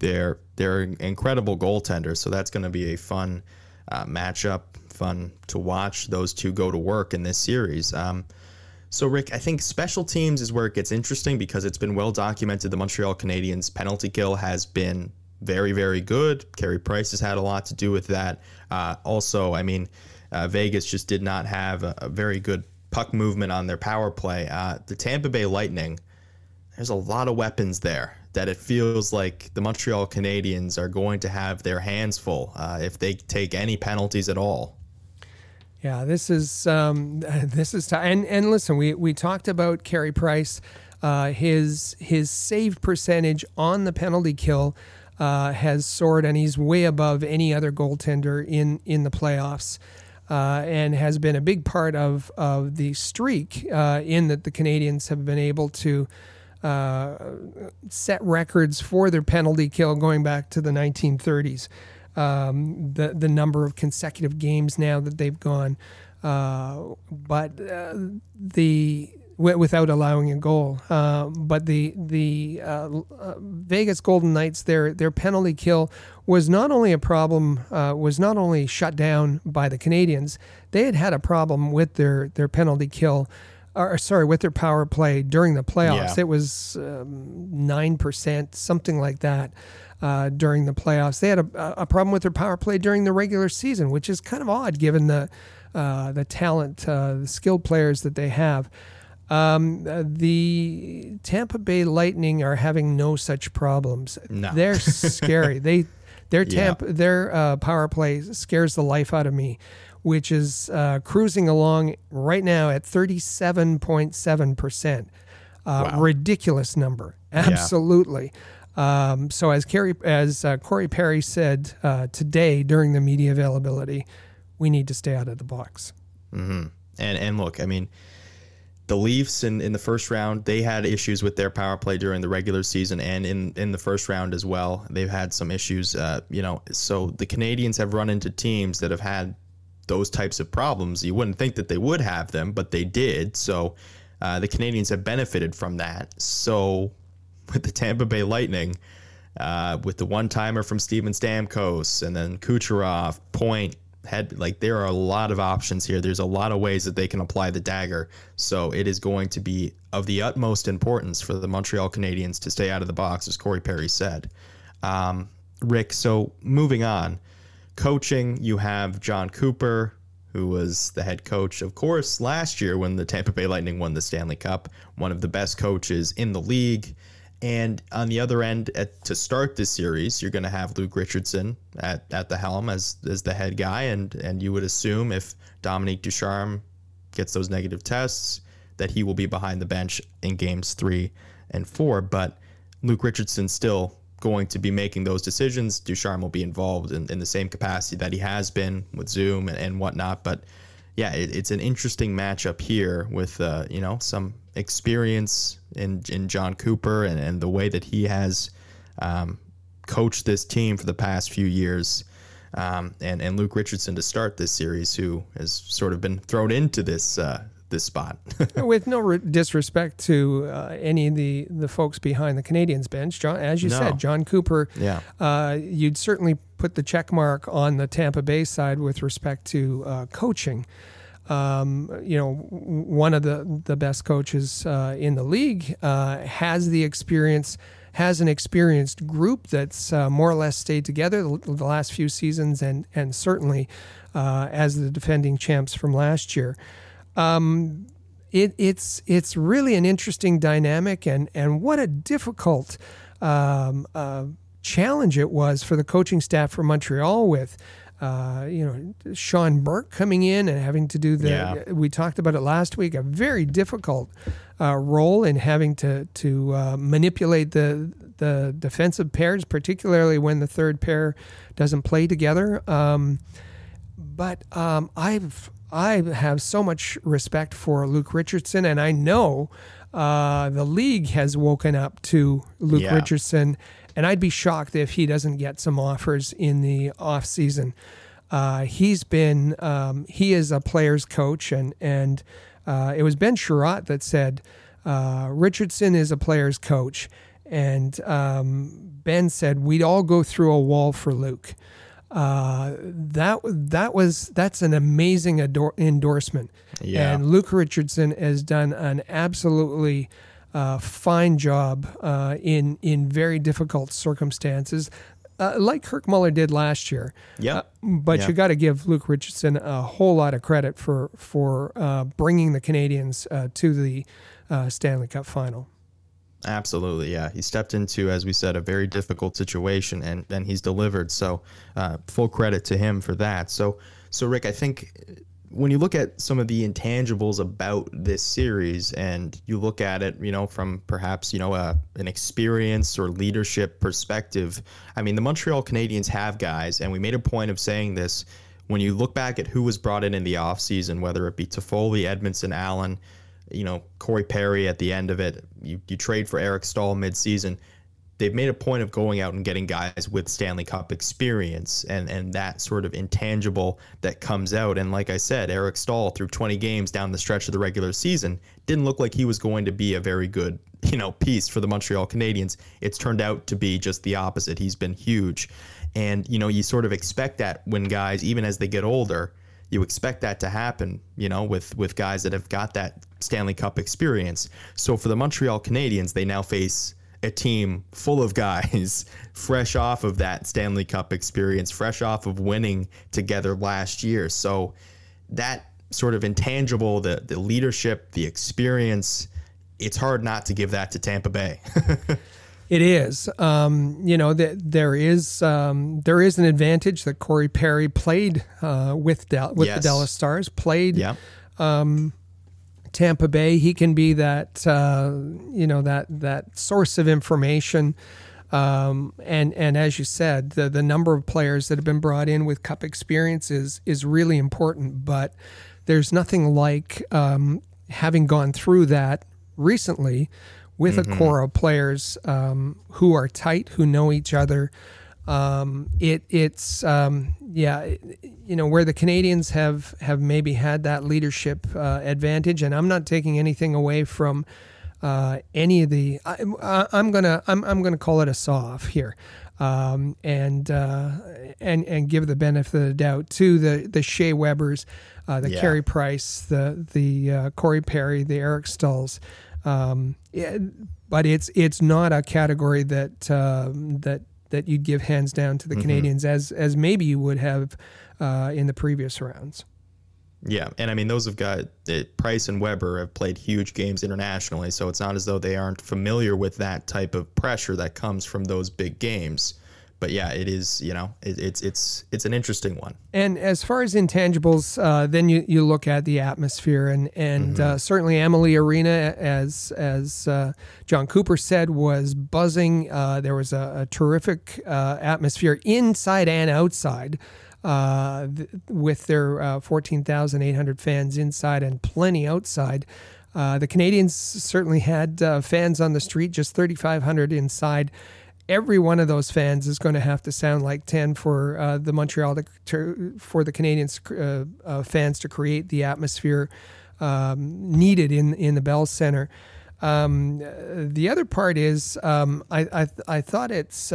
they're incredible goaltenders. So that's going to be a fun matchup, fun to watch. Those two go to work in this series. So, Rick, I think special teams is where it gets interesting because it's been well documented. The Montreal Canadiens penalty kill has been very, very good. Carey Price has had a lot to do with that. Vegas just did not have a very good puck movement on their power play. The Tampa Bay Lightning, there's a lot of weapons there that it feels like the Montreal Canadiens are going to have their hands full if they take any penalties at all. Yeah, this is tough. And listen, we talked about Carey Price, his save percentage on the penalty kill has soared, and he's way above any other goaltender in the playoffs, and has been a big part of the streak in that the Canadiens have been able to set records for their penalty kill going back to the 1930s. The number of consecutive games now that they've gone, without allowing a goal. But the Vegas Golden Knights, their penalty kill was not only a problem, was not only shut down by the Canadiens, they had a problem with their penalty kill, with their power play during the playoffs. Yeah. It was 9%, something like that, during the playoffs. They had a problem with their power play during the regular season, which is kind of odd given the talent, the skilled players that they have. The Tampa Bay Lightning are having no such problems. No. They're scary. Their power play scares the life out of me, which is cruising along right now at 37.7%. Wow. Ridiculous number. Absolutely. Yeah. So as Corey Perry said today during the media availability, we need to stay out of the box. Mm-hmm. And look, I mean, the Leafs in the first round, they had issues with their power play during the regular season and in the first round as well. They've had some issues, so the Canadiens have run into teams that have had those types of problems. You wouldn't think that they would have them, but they did. So the Canadiens have benefited from that. So with the Tampa Bay Lightning, with the one-timer from Steven Stamkos and then Kucherov, Point, there are a lot of options here. There's a lot of ways that they can apply the dagger. So it is going to be of the utmost importance for the Montreal Canadiens to stay out of the box, as Corey Perry said. Rick, so moving on, coaching, you have John Cooper, who was the head coach, of course, last year when the Tampa Bay Lightning won the Stanley Cup, one of the best coaches in the league. And on the other end, to start this series, you're going to have Luke Richardson at the helm as the head guy. And you would assume if Dominique Ducharme gets those negative tests that he will be behind the bench in games 3 and 4. But Luke Richardson's still going to be making those decisions. Ducharme will be involved in the same capacity that he has been with Zoom and whatnot. But yeah, it's an interesting matchup here with, some experience in John Cooper and the way that he has coached this team for the past few years. and Luke Richardson to start this series, who has sort of been thrown into this this spot. With no disrespect to any of the folks behind the Canadiens bench, John, as you said, John Cooper, you'd certainly put the check mark on the Tampa Bay side with respect to coaching. You know, one of the best coaches in the league has the experience, has an experienced group that's more or less stayed together the last few seasons, and certainly as the defending champs from last year. It's really an interesting dynamic, and what a difficult challenge it was for the coaching staff from Montreal with Sean Burke coming in and having to do the, we talked about it last week, a very difficult role in having to manipulate the defensive pairs, particularly when the third pair doesn't play together. But I have so much respect for Luke Richardson, and I know the league has woken up to Luke Richardson. And I'd be shocked if he doesn't get some offers in the off season. He's been he is a player's coach, and it was Ben Sherratt that said Richardson is a player's coach, and Ben said we'd all go through a wall for Luke. That's an amazing endorsement, and Luke Richardson has done an absolutely fine job in very difficult circumstances, like Kirk Muller did last year. But you got to give Luke Richardson a whole lot of credit for bringing the Canadiens to the Stanley Cup final. Absolutely, yeah. He stepped into, as we said, a very difficult situation, and he's delivered. So full credit to him for that. So Rick, I think when you look at some of the intangibles about this series, and you look at it, from perhaps, an experience or leadership perspective, I mean, the Montreal Canadiens have guys, and we made a point of saying this, when you look back at who was brought in the offseason, whether it be Toffoli, Edmondson, Allen, Corey Perry at the end of it, you trade for Eric Staal midseason. They've made a point of going out and getting guys with Stanley Cup experience and that sort of intangible that comes out. And like I said, Eric Staal, through 20 games down the stretch of the regular season, didn't look like he was going to be a very good, piece for the Montreal Canadiens. It's turned out to be just the opposite. He's been huge. And, you sort of expect that when guys, even as they get older, you expect that to happen, with guys that have got that Stanley Cup experience. So for the Montreal Canadiens, they now face a team full of guys fresh off of that Stanley Cup experience, fresh off of winning together last year. So that sort of intangible, the leadership, the experience, it's hard not to give that to Tampa Bay. It is. There is an advantage that Corey Perry played with the Dallas Stars, Tampa Bay. He can be that that source of information, and as you said, the number of players that have been brought in with cup experience is really important. But there's nothing like having gone through that recently with a core of players who are tight, who know each other. Where the Canadiens have maybe had that leadership advantage, and I'm not taking anything away from any of the. I'm gonna call it a saw-off here, and give the benefit of the doubt to the Shea Webers, the Carey Price, the Corey Perry, the Eric Stahls. But it's not a category that you'd give hands down to the Canadiens as maybe you would have in the previous rounds. Yeah, and I mean, those have got Price and Weber have played huge games internationally, so it's not as though they aren't familiar with that type of pressure that comes from those big games. But yeah, it is, it's an interesting one. And as far as intangibles, then you look at the atmosphere, and certainly Amalie Arena, as John Cooper said, was buzzing. There was a terrific atmosphere inside and outside, with their 14,800 fans inside and plenty outside. The Canadiens certainly had fans on the street, just 3,500 inside. every one of those fans is going to have to sound like 10 for the Montreal for the Canadiens fans to create the atmosphere needed in the Bell Center. The other part is I thought it's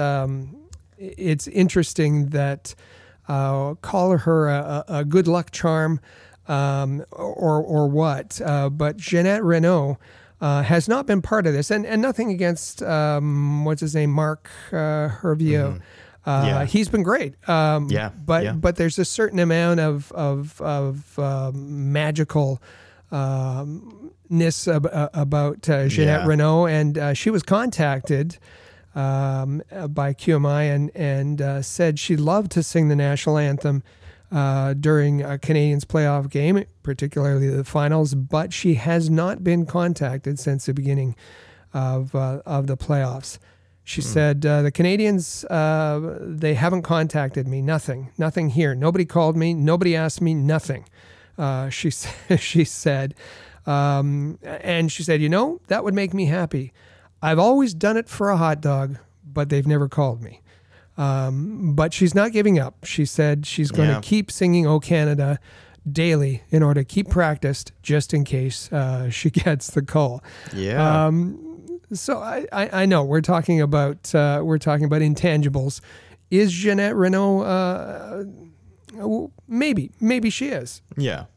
interesting that call her a good luck charm or what, but Jeannette Renaud has not been part of this, and nothing against what's his name, Marc Hervieux. He's been great. But there's a certain amount of magical. About Jeannette Renaud, and she was contacted by QMI and said she loved to sing the national anthem during a Canadiens playoff game, particularly the finals, but she has not been contacted since the beginning of the playoffs. She said, the Canadiens, they haven't contacted me, nothing here. Nobody called me, nobody asked me, nothing. She said, and she said, that would make me happy. I've always done it for a hot dog, but they've never called me. But she's not giving up. She said she's going to keep singing "O Canada" daily in order to keep practiced, just in case she gets the call. Yeah. So I know we're talking about intangibles. Is Jeannette Renaud? Maybe she is. Yeah.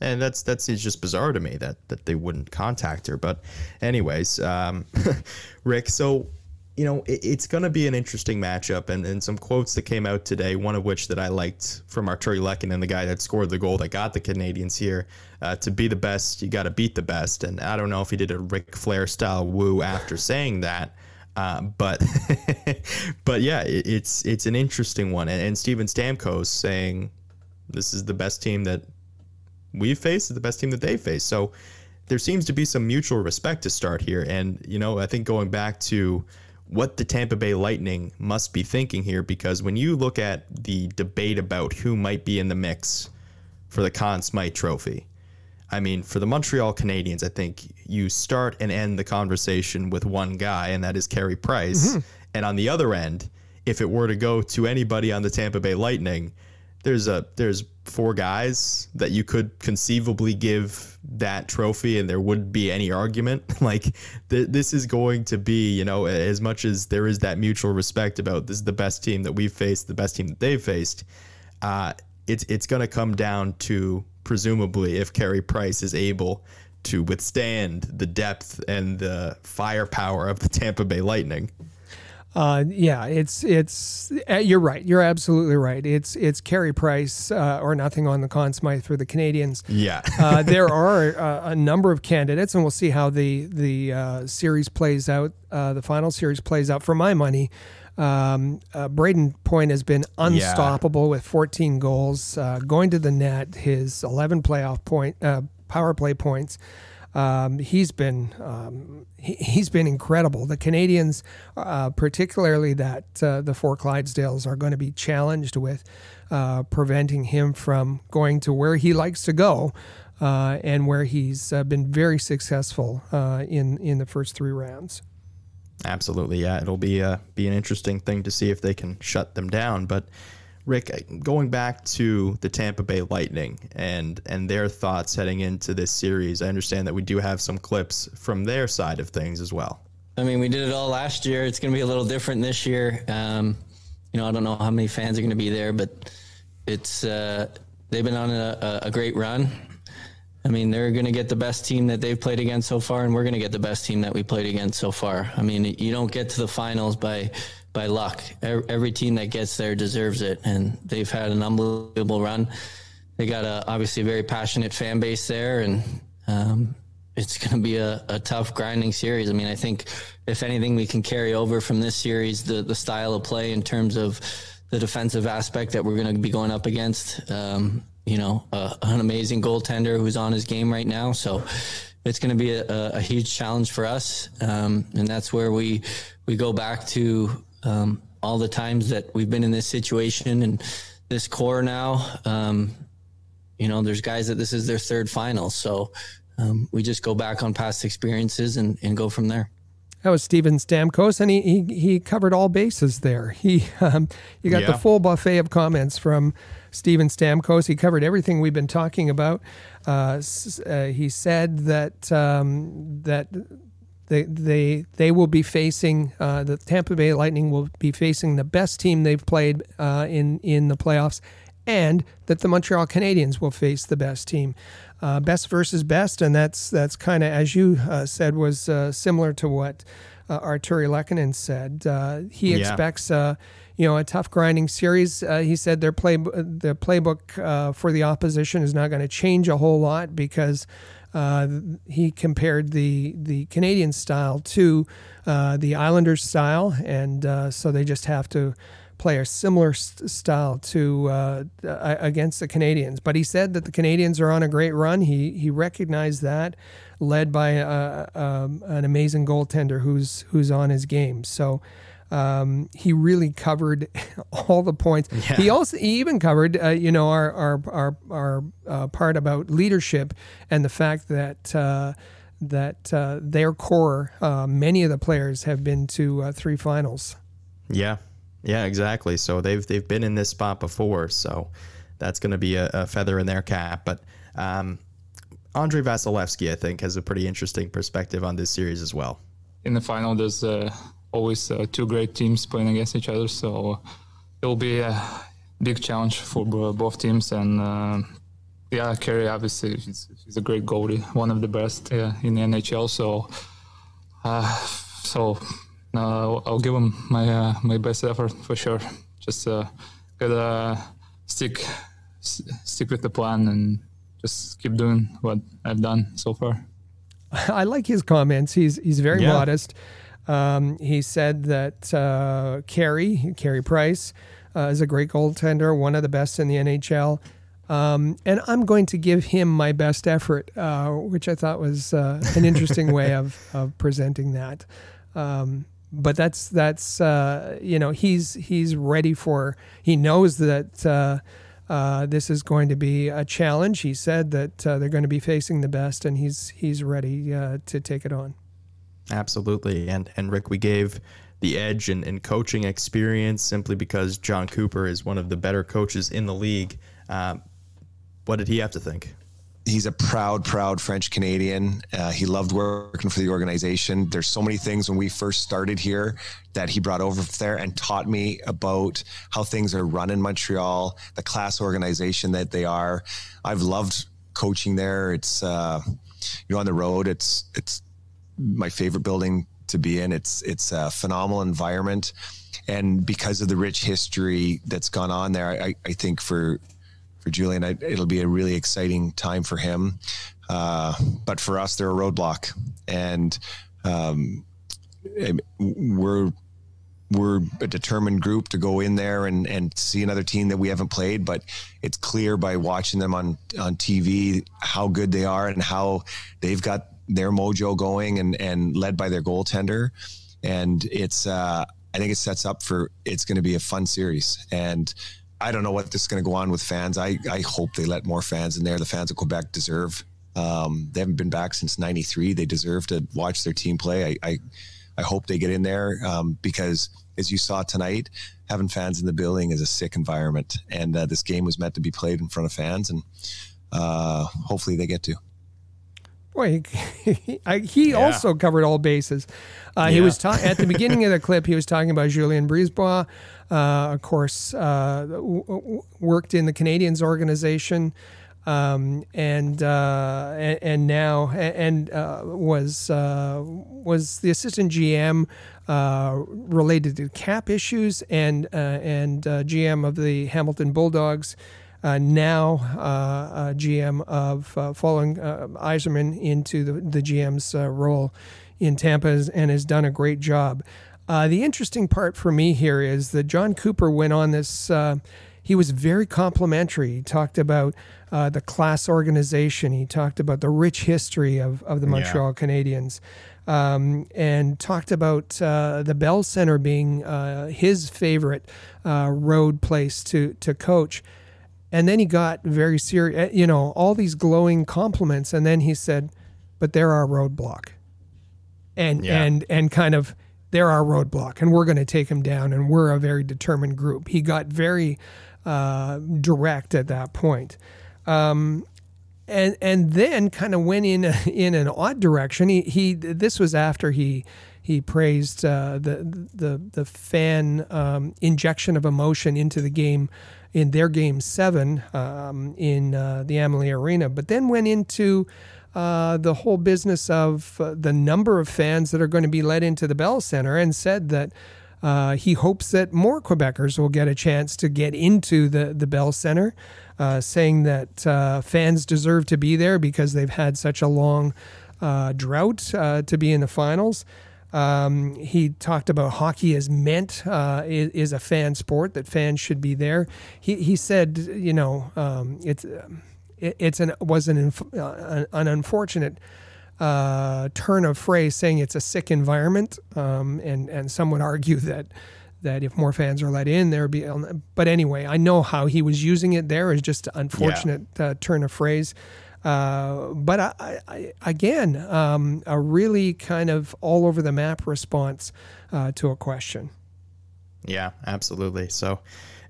And it's just bizarre to me that they wouldn't contact her. But anyways, Rick, so, it's going to be an interesting matchup. And some quotes that came out today, one of which that I liked from Artturi Lehkonen, the guy that scored the goal that got the Canadiens here, to be the best, you got to beat the best. And I don't know if he did a Ric Flair style woo after saying that. But yeah, it's an interesting one. And Steven Stamkos saying this is the best team that we've faced, is the best team that they face. So there seems to be some mutual respect to start here. And, I think going back to what the Tampa Bay Lightning must be thinking here, because when you look at the debate about who might be in the mix for the Conn Smythe Trophy, I mean, for the Montreal Canadiens, I think you start and end the conversation with one guy, and that is Carey Price. Mm-hmm. And on the other end, if it were to go to anybody on the Tampa Bay Lightning, there's four guys that you could conceivably give that trophy, and there wouldn't be any argument. Like, this is going to be, as much as there is that mutual respect about this is the best team that we've faced, the best team that they've faced, it's going to come down to, presumably, if Carey Price is able to withstand the depth and the firepower of the Tampa Bay Lightning. You're right. You're absolutely right. It's Carey Price or nothing on the Conn Smythe for the Canadiens. Yeah. There are a number of candidates, and we'll see how the series plays out. The final series plays out. For my money, Brayden Point has been unstoppable with 14 goals, going to the net, his 11 playoff power play points. He's been incredible. The Canadiens, particularly the four Clydesdales, are going to be challenged with preventing him from going to where he likes to go, and where he's been very successful in the first three rounds. Absolutely, yeah. It'll be an interesting thing to see if they can shut them down. But Rick, going back to the Tampa Bay Lightning and their thoughts heading into this series, I understand that we do have some clips from their side of things as well. I mean, we did it all last year. It's going to be a little different this year. I don't know how many fans are going to be there, but it's they've been on a great run. I mean, they're going to get the best team that they've played against so far, and we're going to get the best team that we played against so far. I mean, you don't get to the finals by luck. Every team that gets there deserves it, and they've had an unbelievable run. They got obviously a very passionate fan base there, and it's going to be a tough, grinding series. I mean, I think, if anything, we can carry over from this series the style of play in terms of the defensive aspect that we're going to be going up against. An amazing goaltender who's on his game right now. So it's going to be a huge challenge for us. And that's where we go back to all the times that we've been in this situation and this core now. There's guys that this is their third final. So we just go back on past experiences and go from there. That was Steven Stamkos, and he covered all bases there. You got the full buffet of comments from Steven Stamkos. He covered everything we've been talking about. He said that they will be facing the Tampa Bay Lightning will be facing the best team they've played in the playoffs, and that the Montreal Canadiens will face the best team, best versus best, and that's kind of, as you said, was similar to what Artturi Lehkonen said. He expects a tough grinding series. He said the playbook for the opposition is not going to change a whole lot because he compared the Canadian style to the Islanders style, and so they just have to play a similar style to against the Canadiens. But he said that the Canadiens are on a great run. He recognized that, led by an amazing goaltender who's on his game. So he really covered all the points. Yeah. He even covered our part about leadership and the fact that that their core, many of the players have been to 3 finals. Yeah. Yeah, exactly. So they've been in this spot before, so that's going to be a feather in their cap. But Andre Vasilevsky, I think, has a pretty interesting perspective on this series as well. In the final, there's always two great teams playing against each other, so it will be a big challenge for both teams. And Carey, obviously, he's a great goalie, one of the best in the NHL. So. I'll give him my best effort for sure. Just gotta stick with the plan and just keep doing what I've done so far. I like his comments. He's very modest. He said that Carey Price is a great goaltender, one of the best in the NHL. And I'm going to give him my best effort, which I thought was an interesting way of presenting that. But that's he's ready for. He knows that this is going to be a challenge. He said that they're going to be facing the best, and he's ready to take it on. Absolutely, and Rick, we gave the edge in coaching experience simply because John Cooper is one of the better coaches in the league. What did he have to think? He's a proud French Canadian. He loved working for the organization. There's so many things when we first started here that he brought over there and taught me about how things are run in Montreal, the class organization that they are. I've loved coaching there. It's, on the road, it's my favorite building to be in. It's a phenomenal environment. And because of the rich history that's gone on there, I think for Julian, it'll be a really exciting time for him. But for us, they're a roadblock, and we're a determined group to go in there and see another team that we haven't played. But it's clear by watching them on TV how good they are and how they've got their mojo going and led by their goaltender. And it's I think it sets up for it's going to be a fun series. And I don't know what this is going to go on with fans. I hope they let more fans in there. The fans of Quebec deserve. They haven't been back since '93. They deserve to watch their team play. I hope they get in there because, as you saw tonight, having fans in the building is a sick environment. And this game was meant to be played in front of fans, and hopefully they get to. Boy, he also covered all bases. He was at the beginning of the clip. He was talking about Julien Brisebois, of course, worked in the Canadiens organization, and now was the assistant GM related to cap issues and GM of the Hamilton Bulldogs. Now GM of following Yzerman into the GM's role in Tampa and has done a great job. The interesting part for me here is that John Cooper went on this. He was very complimentary. He talked about the class organization. He talked about the rich history of the Montreal Canadiens and talked about the Bell Center being his favorite road place to coach. And then he got very serious, all these glowing compliments. And then he said, but they're our roadblock. and kind of they're our roadblock, and we're going to take him down, and we're a very determined group. He got very direct at that point. And then kind of went in an odd direction. He this was after he praised the fan injection of emotion into the game in their game 7 in the Amalie Arena, but then went into the whole business of the number of fans that are going to be let into the Bell Center, and said that he hopes that more Quebecers will get a chance to get into the Bell Center, saying that fans deserve to be there because they've had such a long drought to be in the finals. He talked about hockey as meant, is a fan sport, that fans should be there. He said, you know, it was an unfortunate turn of phrase, saying it's a sick environment, and some would argue that if more fans are let in, there'd be. But anyway, I know how he was using it there is just an unfortunate turn of phrase. But I again, a really kind of all over the map response to a question. Yeah, absolutely. So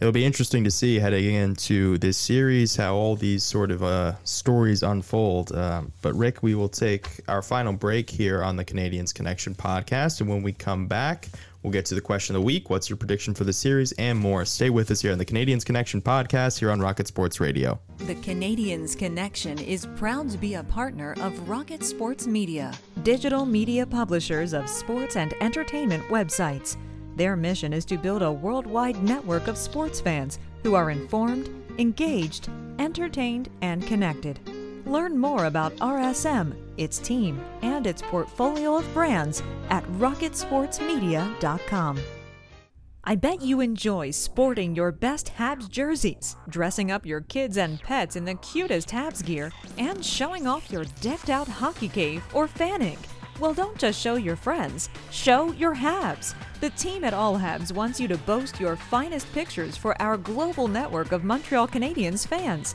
it'll be interesting to see heading into this series how all these sort of stories unfold. But Rick, we will take our final break here on the Canadiens Connection podcast. And when we come back, we'll get to the question of the week. What's your prediction for the series and more? Stay with us here on the Canadiens Connection podcast here on Rocket Sports Radio. The Canadiens Connection is proud to be a partner of Rocket Sports Media, digital media publishers of sports and entertainment websites. Their mission is to build a worldwide network of sports fans who are informed, engaged, entertained, and connected. Learn more about RSM, its team, and its portfolio of brands at rocketsportsmedia.com. I bet you enjoy sporting your best Habs jerseys, dressing up your kids and pets in the cutest Habs gear, and showing off your decked-out hockey cave or fan ink. Well, don't just show your friends, show your Habs. The team at All Habs wants you to boast your finest pictures for our global network of Montreal Canadiens fans.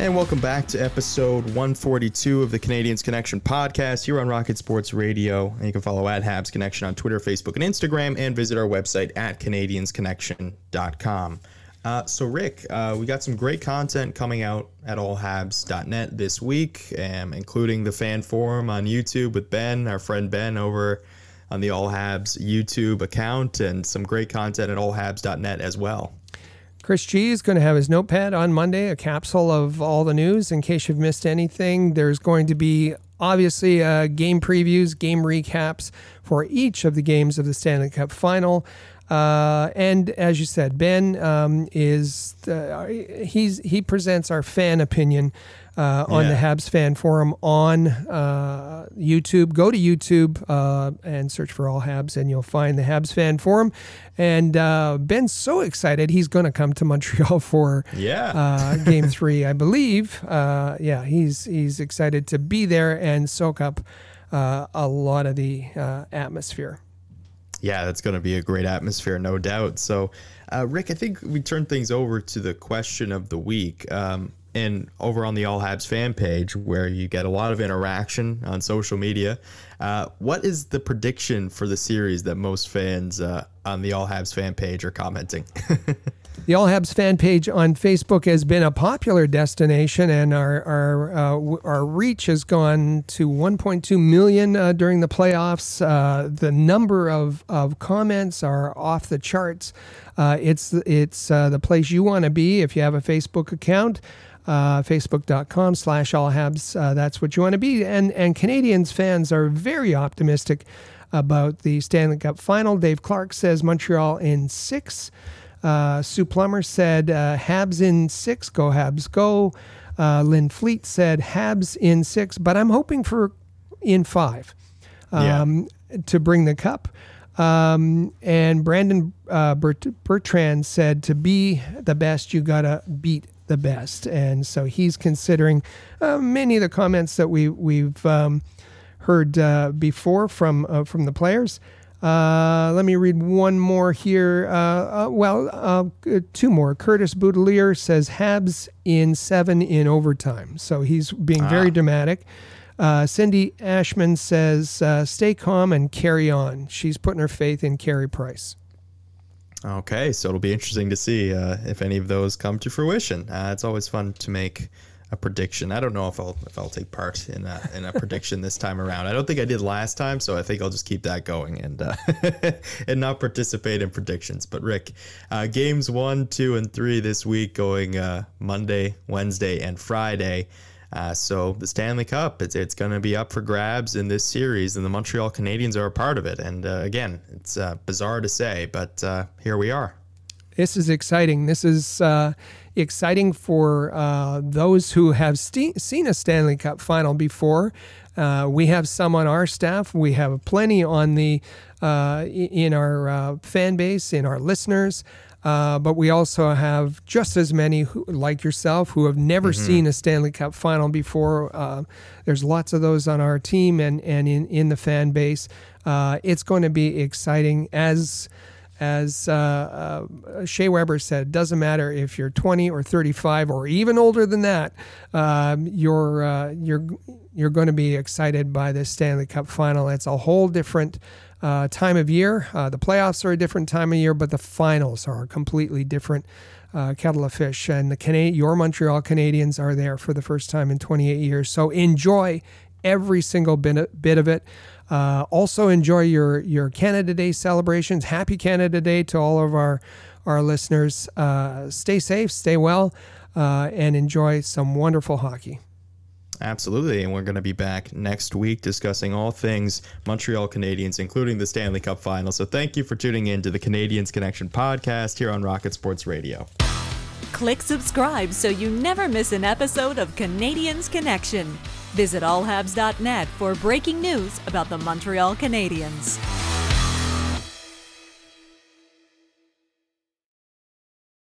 And welcome back to episode 142 of the Canadiens Connection podcast here on Rocket Sports Radio. And you can follow @HabsConnection on Twitter, Facebook, and Instagram, and visit our website at CanadiensConnection.com. So, Rick, we got some great content coming out at allhabs.net this week, including the fan forum on YouTube with Ben, our friend Ben, over on the All Habs YouTube account, and some great content at allhabs.net as well. Chris G is going to have his notepad on Monday, a capsule of all the news in case you've missed anything. There's going to be, obviously, game previews, game recaps for each of the games of the Stanley Cup Final. And as you said, Ben he presents our fan opinion on the Habs Fan Forum on YouTube. Go to YouTube and search for All Habs, and you'll find the Habs Fan Forum. And Ben's so excited, he's going to come to Montreal for Game 3, I believe. He's excited to be there and soak up a lot of the atmosphere. Yeah, that's going to be a great atmosphere, no doubt. So, Rick, I think we turn things over to the question of the week. And over on the All Habs fan page, where you get a lot of interaction on social media, what is the prediction for the series that most fans on the All Habs fan page are commenting? The All Habs fan page on Facebook has been a popular destination, and our reach has gone to 1.2 million during the playoffs. The number of comments are off the charts. It's the place you want to be if you have a Facebook account. Facebook.com/allhabs. That's what you want to be. And Canadiens fans are very optimistic about the Stanley Cup final. Dave Clark says Montreal in 6. Sue Plummer said Habs in 6. Go Habs, go. Lynn Fleet said Habs in 6, but I'm hoping for in 5 to bring the cup. And Brandon Bertrand said, to be the best, you gotta beat the best. And so he's considering many of the comments that we've heard before from the players. Let me read one more here. Two more. Curtis Boudelier says Habs in 7 in overtime. So he's being very dramatic. Cindy Ashman says, stay calm and carry on. She's putting her faith in Carey Price. Okay, so it'll be interesting to see if any of those come to fruition. It's always fun to make a prediction. I don't know if I'll take part in a prediction this time around. I don't think I did last time, so I think I'll just keep that going and not participate in predictions. But Rick, games 1, 2, and 3 this week, going Monday, Wednesday, and Friday. So the Stanley Cup, it's going to be up for grabs in this series, and the Montreal Canadiens are a part of it. And again, it's bizarre to say, but here we are. This is exciting. This is exciting for those who have seen a Stanley Cup final before. We have some on our staff. We have plenty on in our fan base, in our listeners. But we also have just as many like yourself who have never seen a Stanley Cup final before. There's lots of those on our team and in the fan base. It's going to be exciting. As Shea Weber said, doesn't matter if you're 20 or 35 or even older than that. You're going to be excited by this Stanley Cup final. It's a whole different time of year. The playoffs are a different time of year, but the finals are a completely different kettle of fish. And your Montreal Canadiens are there for the first time in 28 years. So enjoy every single bit of it. Also enjoy your Canada Day celebrations. Happy Canada Day to all of our listeners. Stay safe, stay well, and enjoy some wonderful hockey. Absolutely, and we're going to be back next week discussing all things Montreal Canadiens, including the Stanley Cup Final. So thank you for tuning in to the Canadiens Connection podcast here on Rocket Sports Radio. Click subscribe so you never miss an episode of Canadiens Connection. Visit allhabs.net for breaking news about the Montreal Canadiens.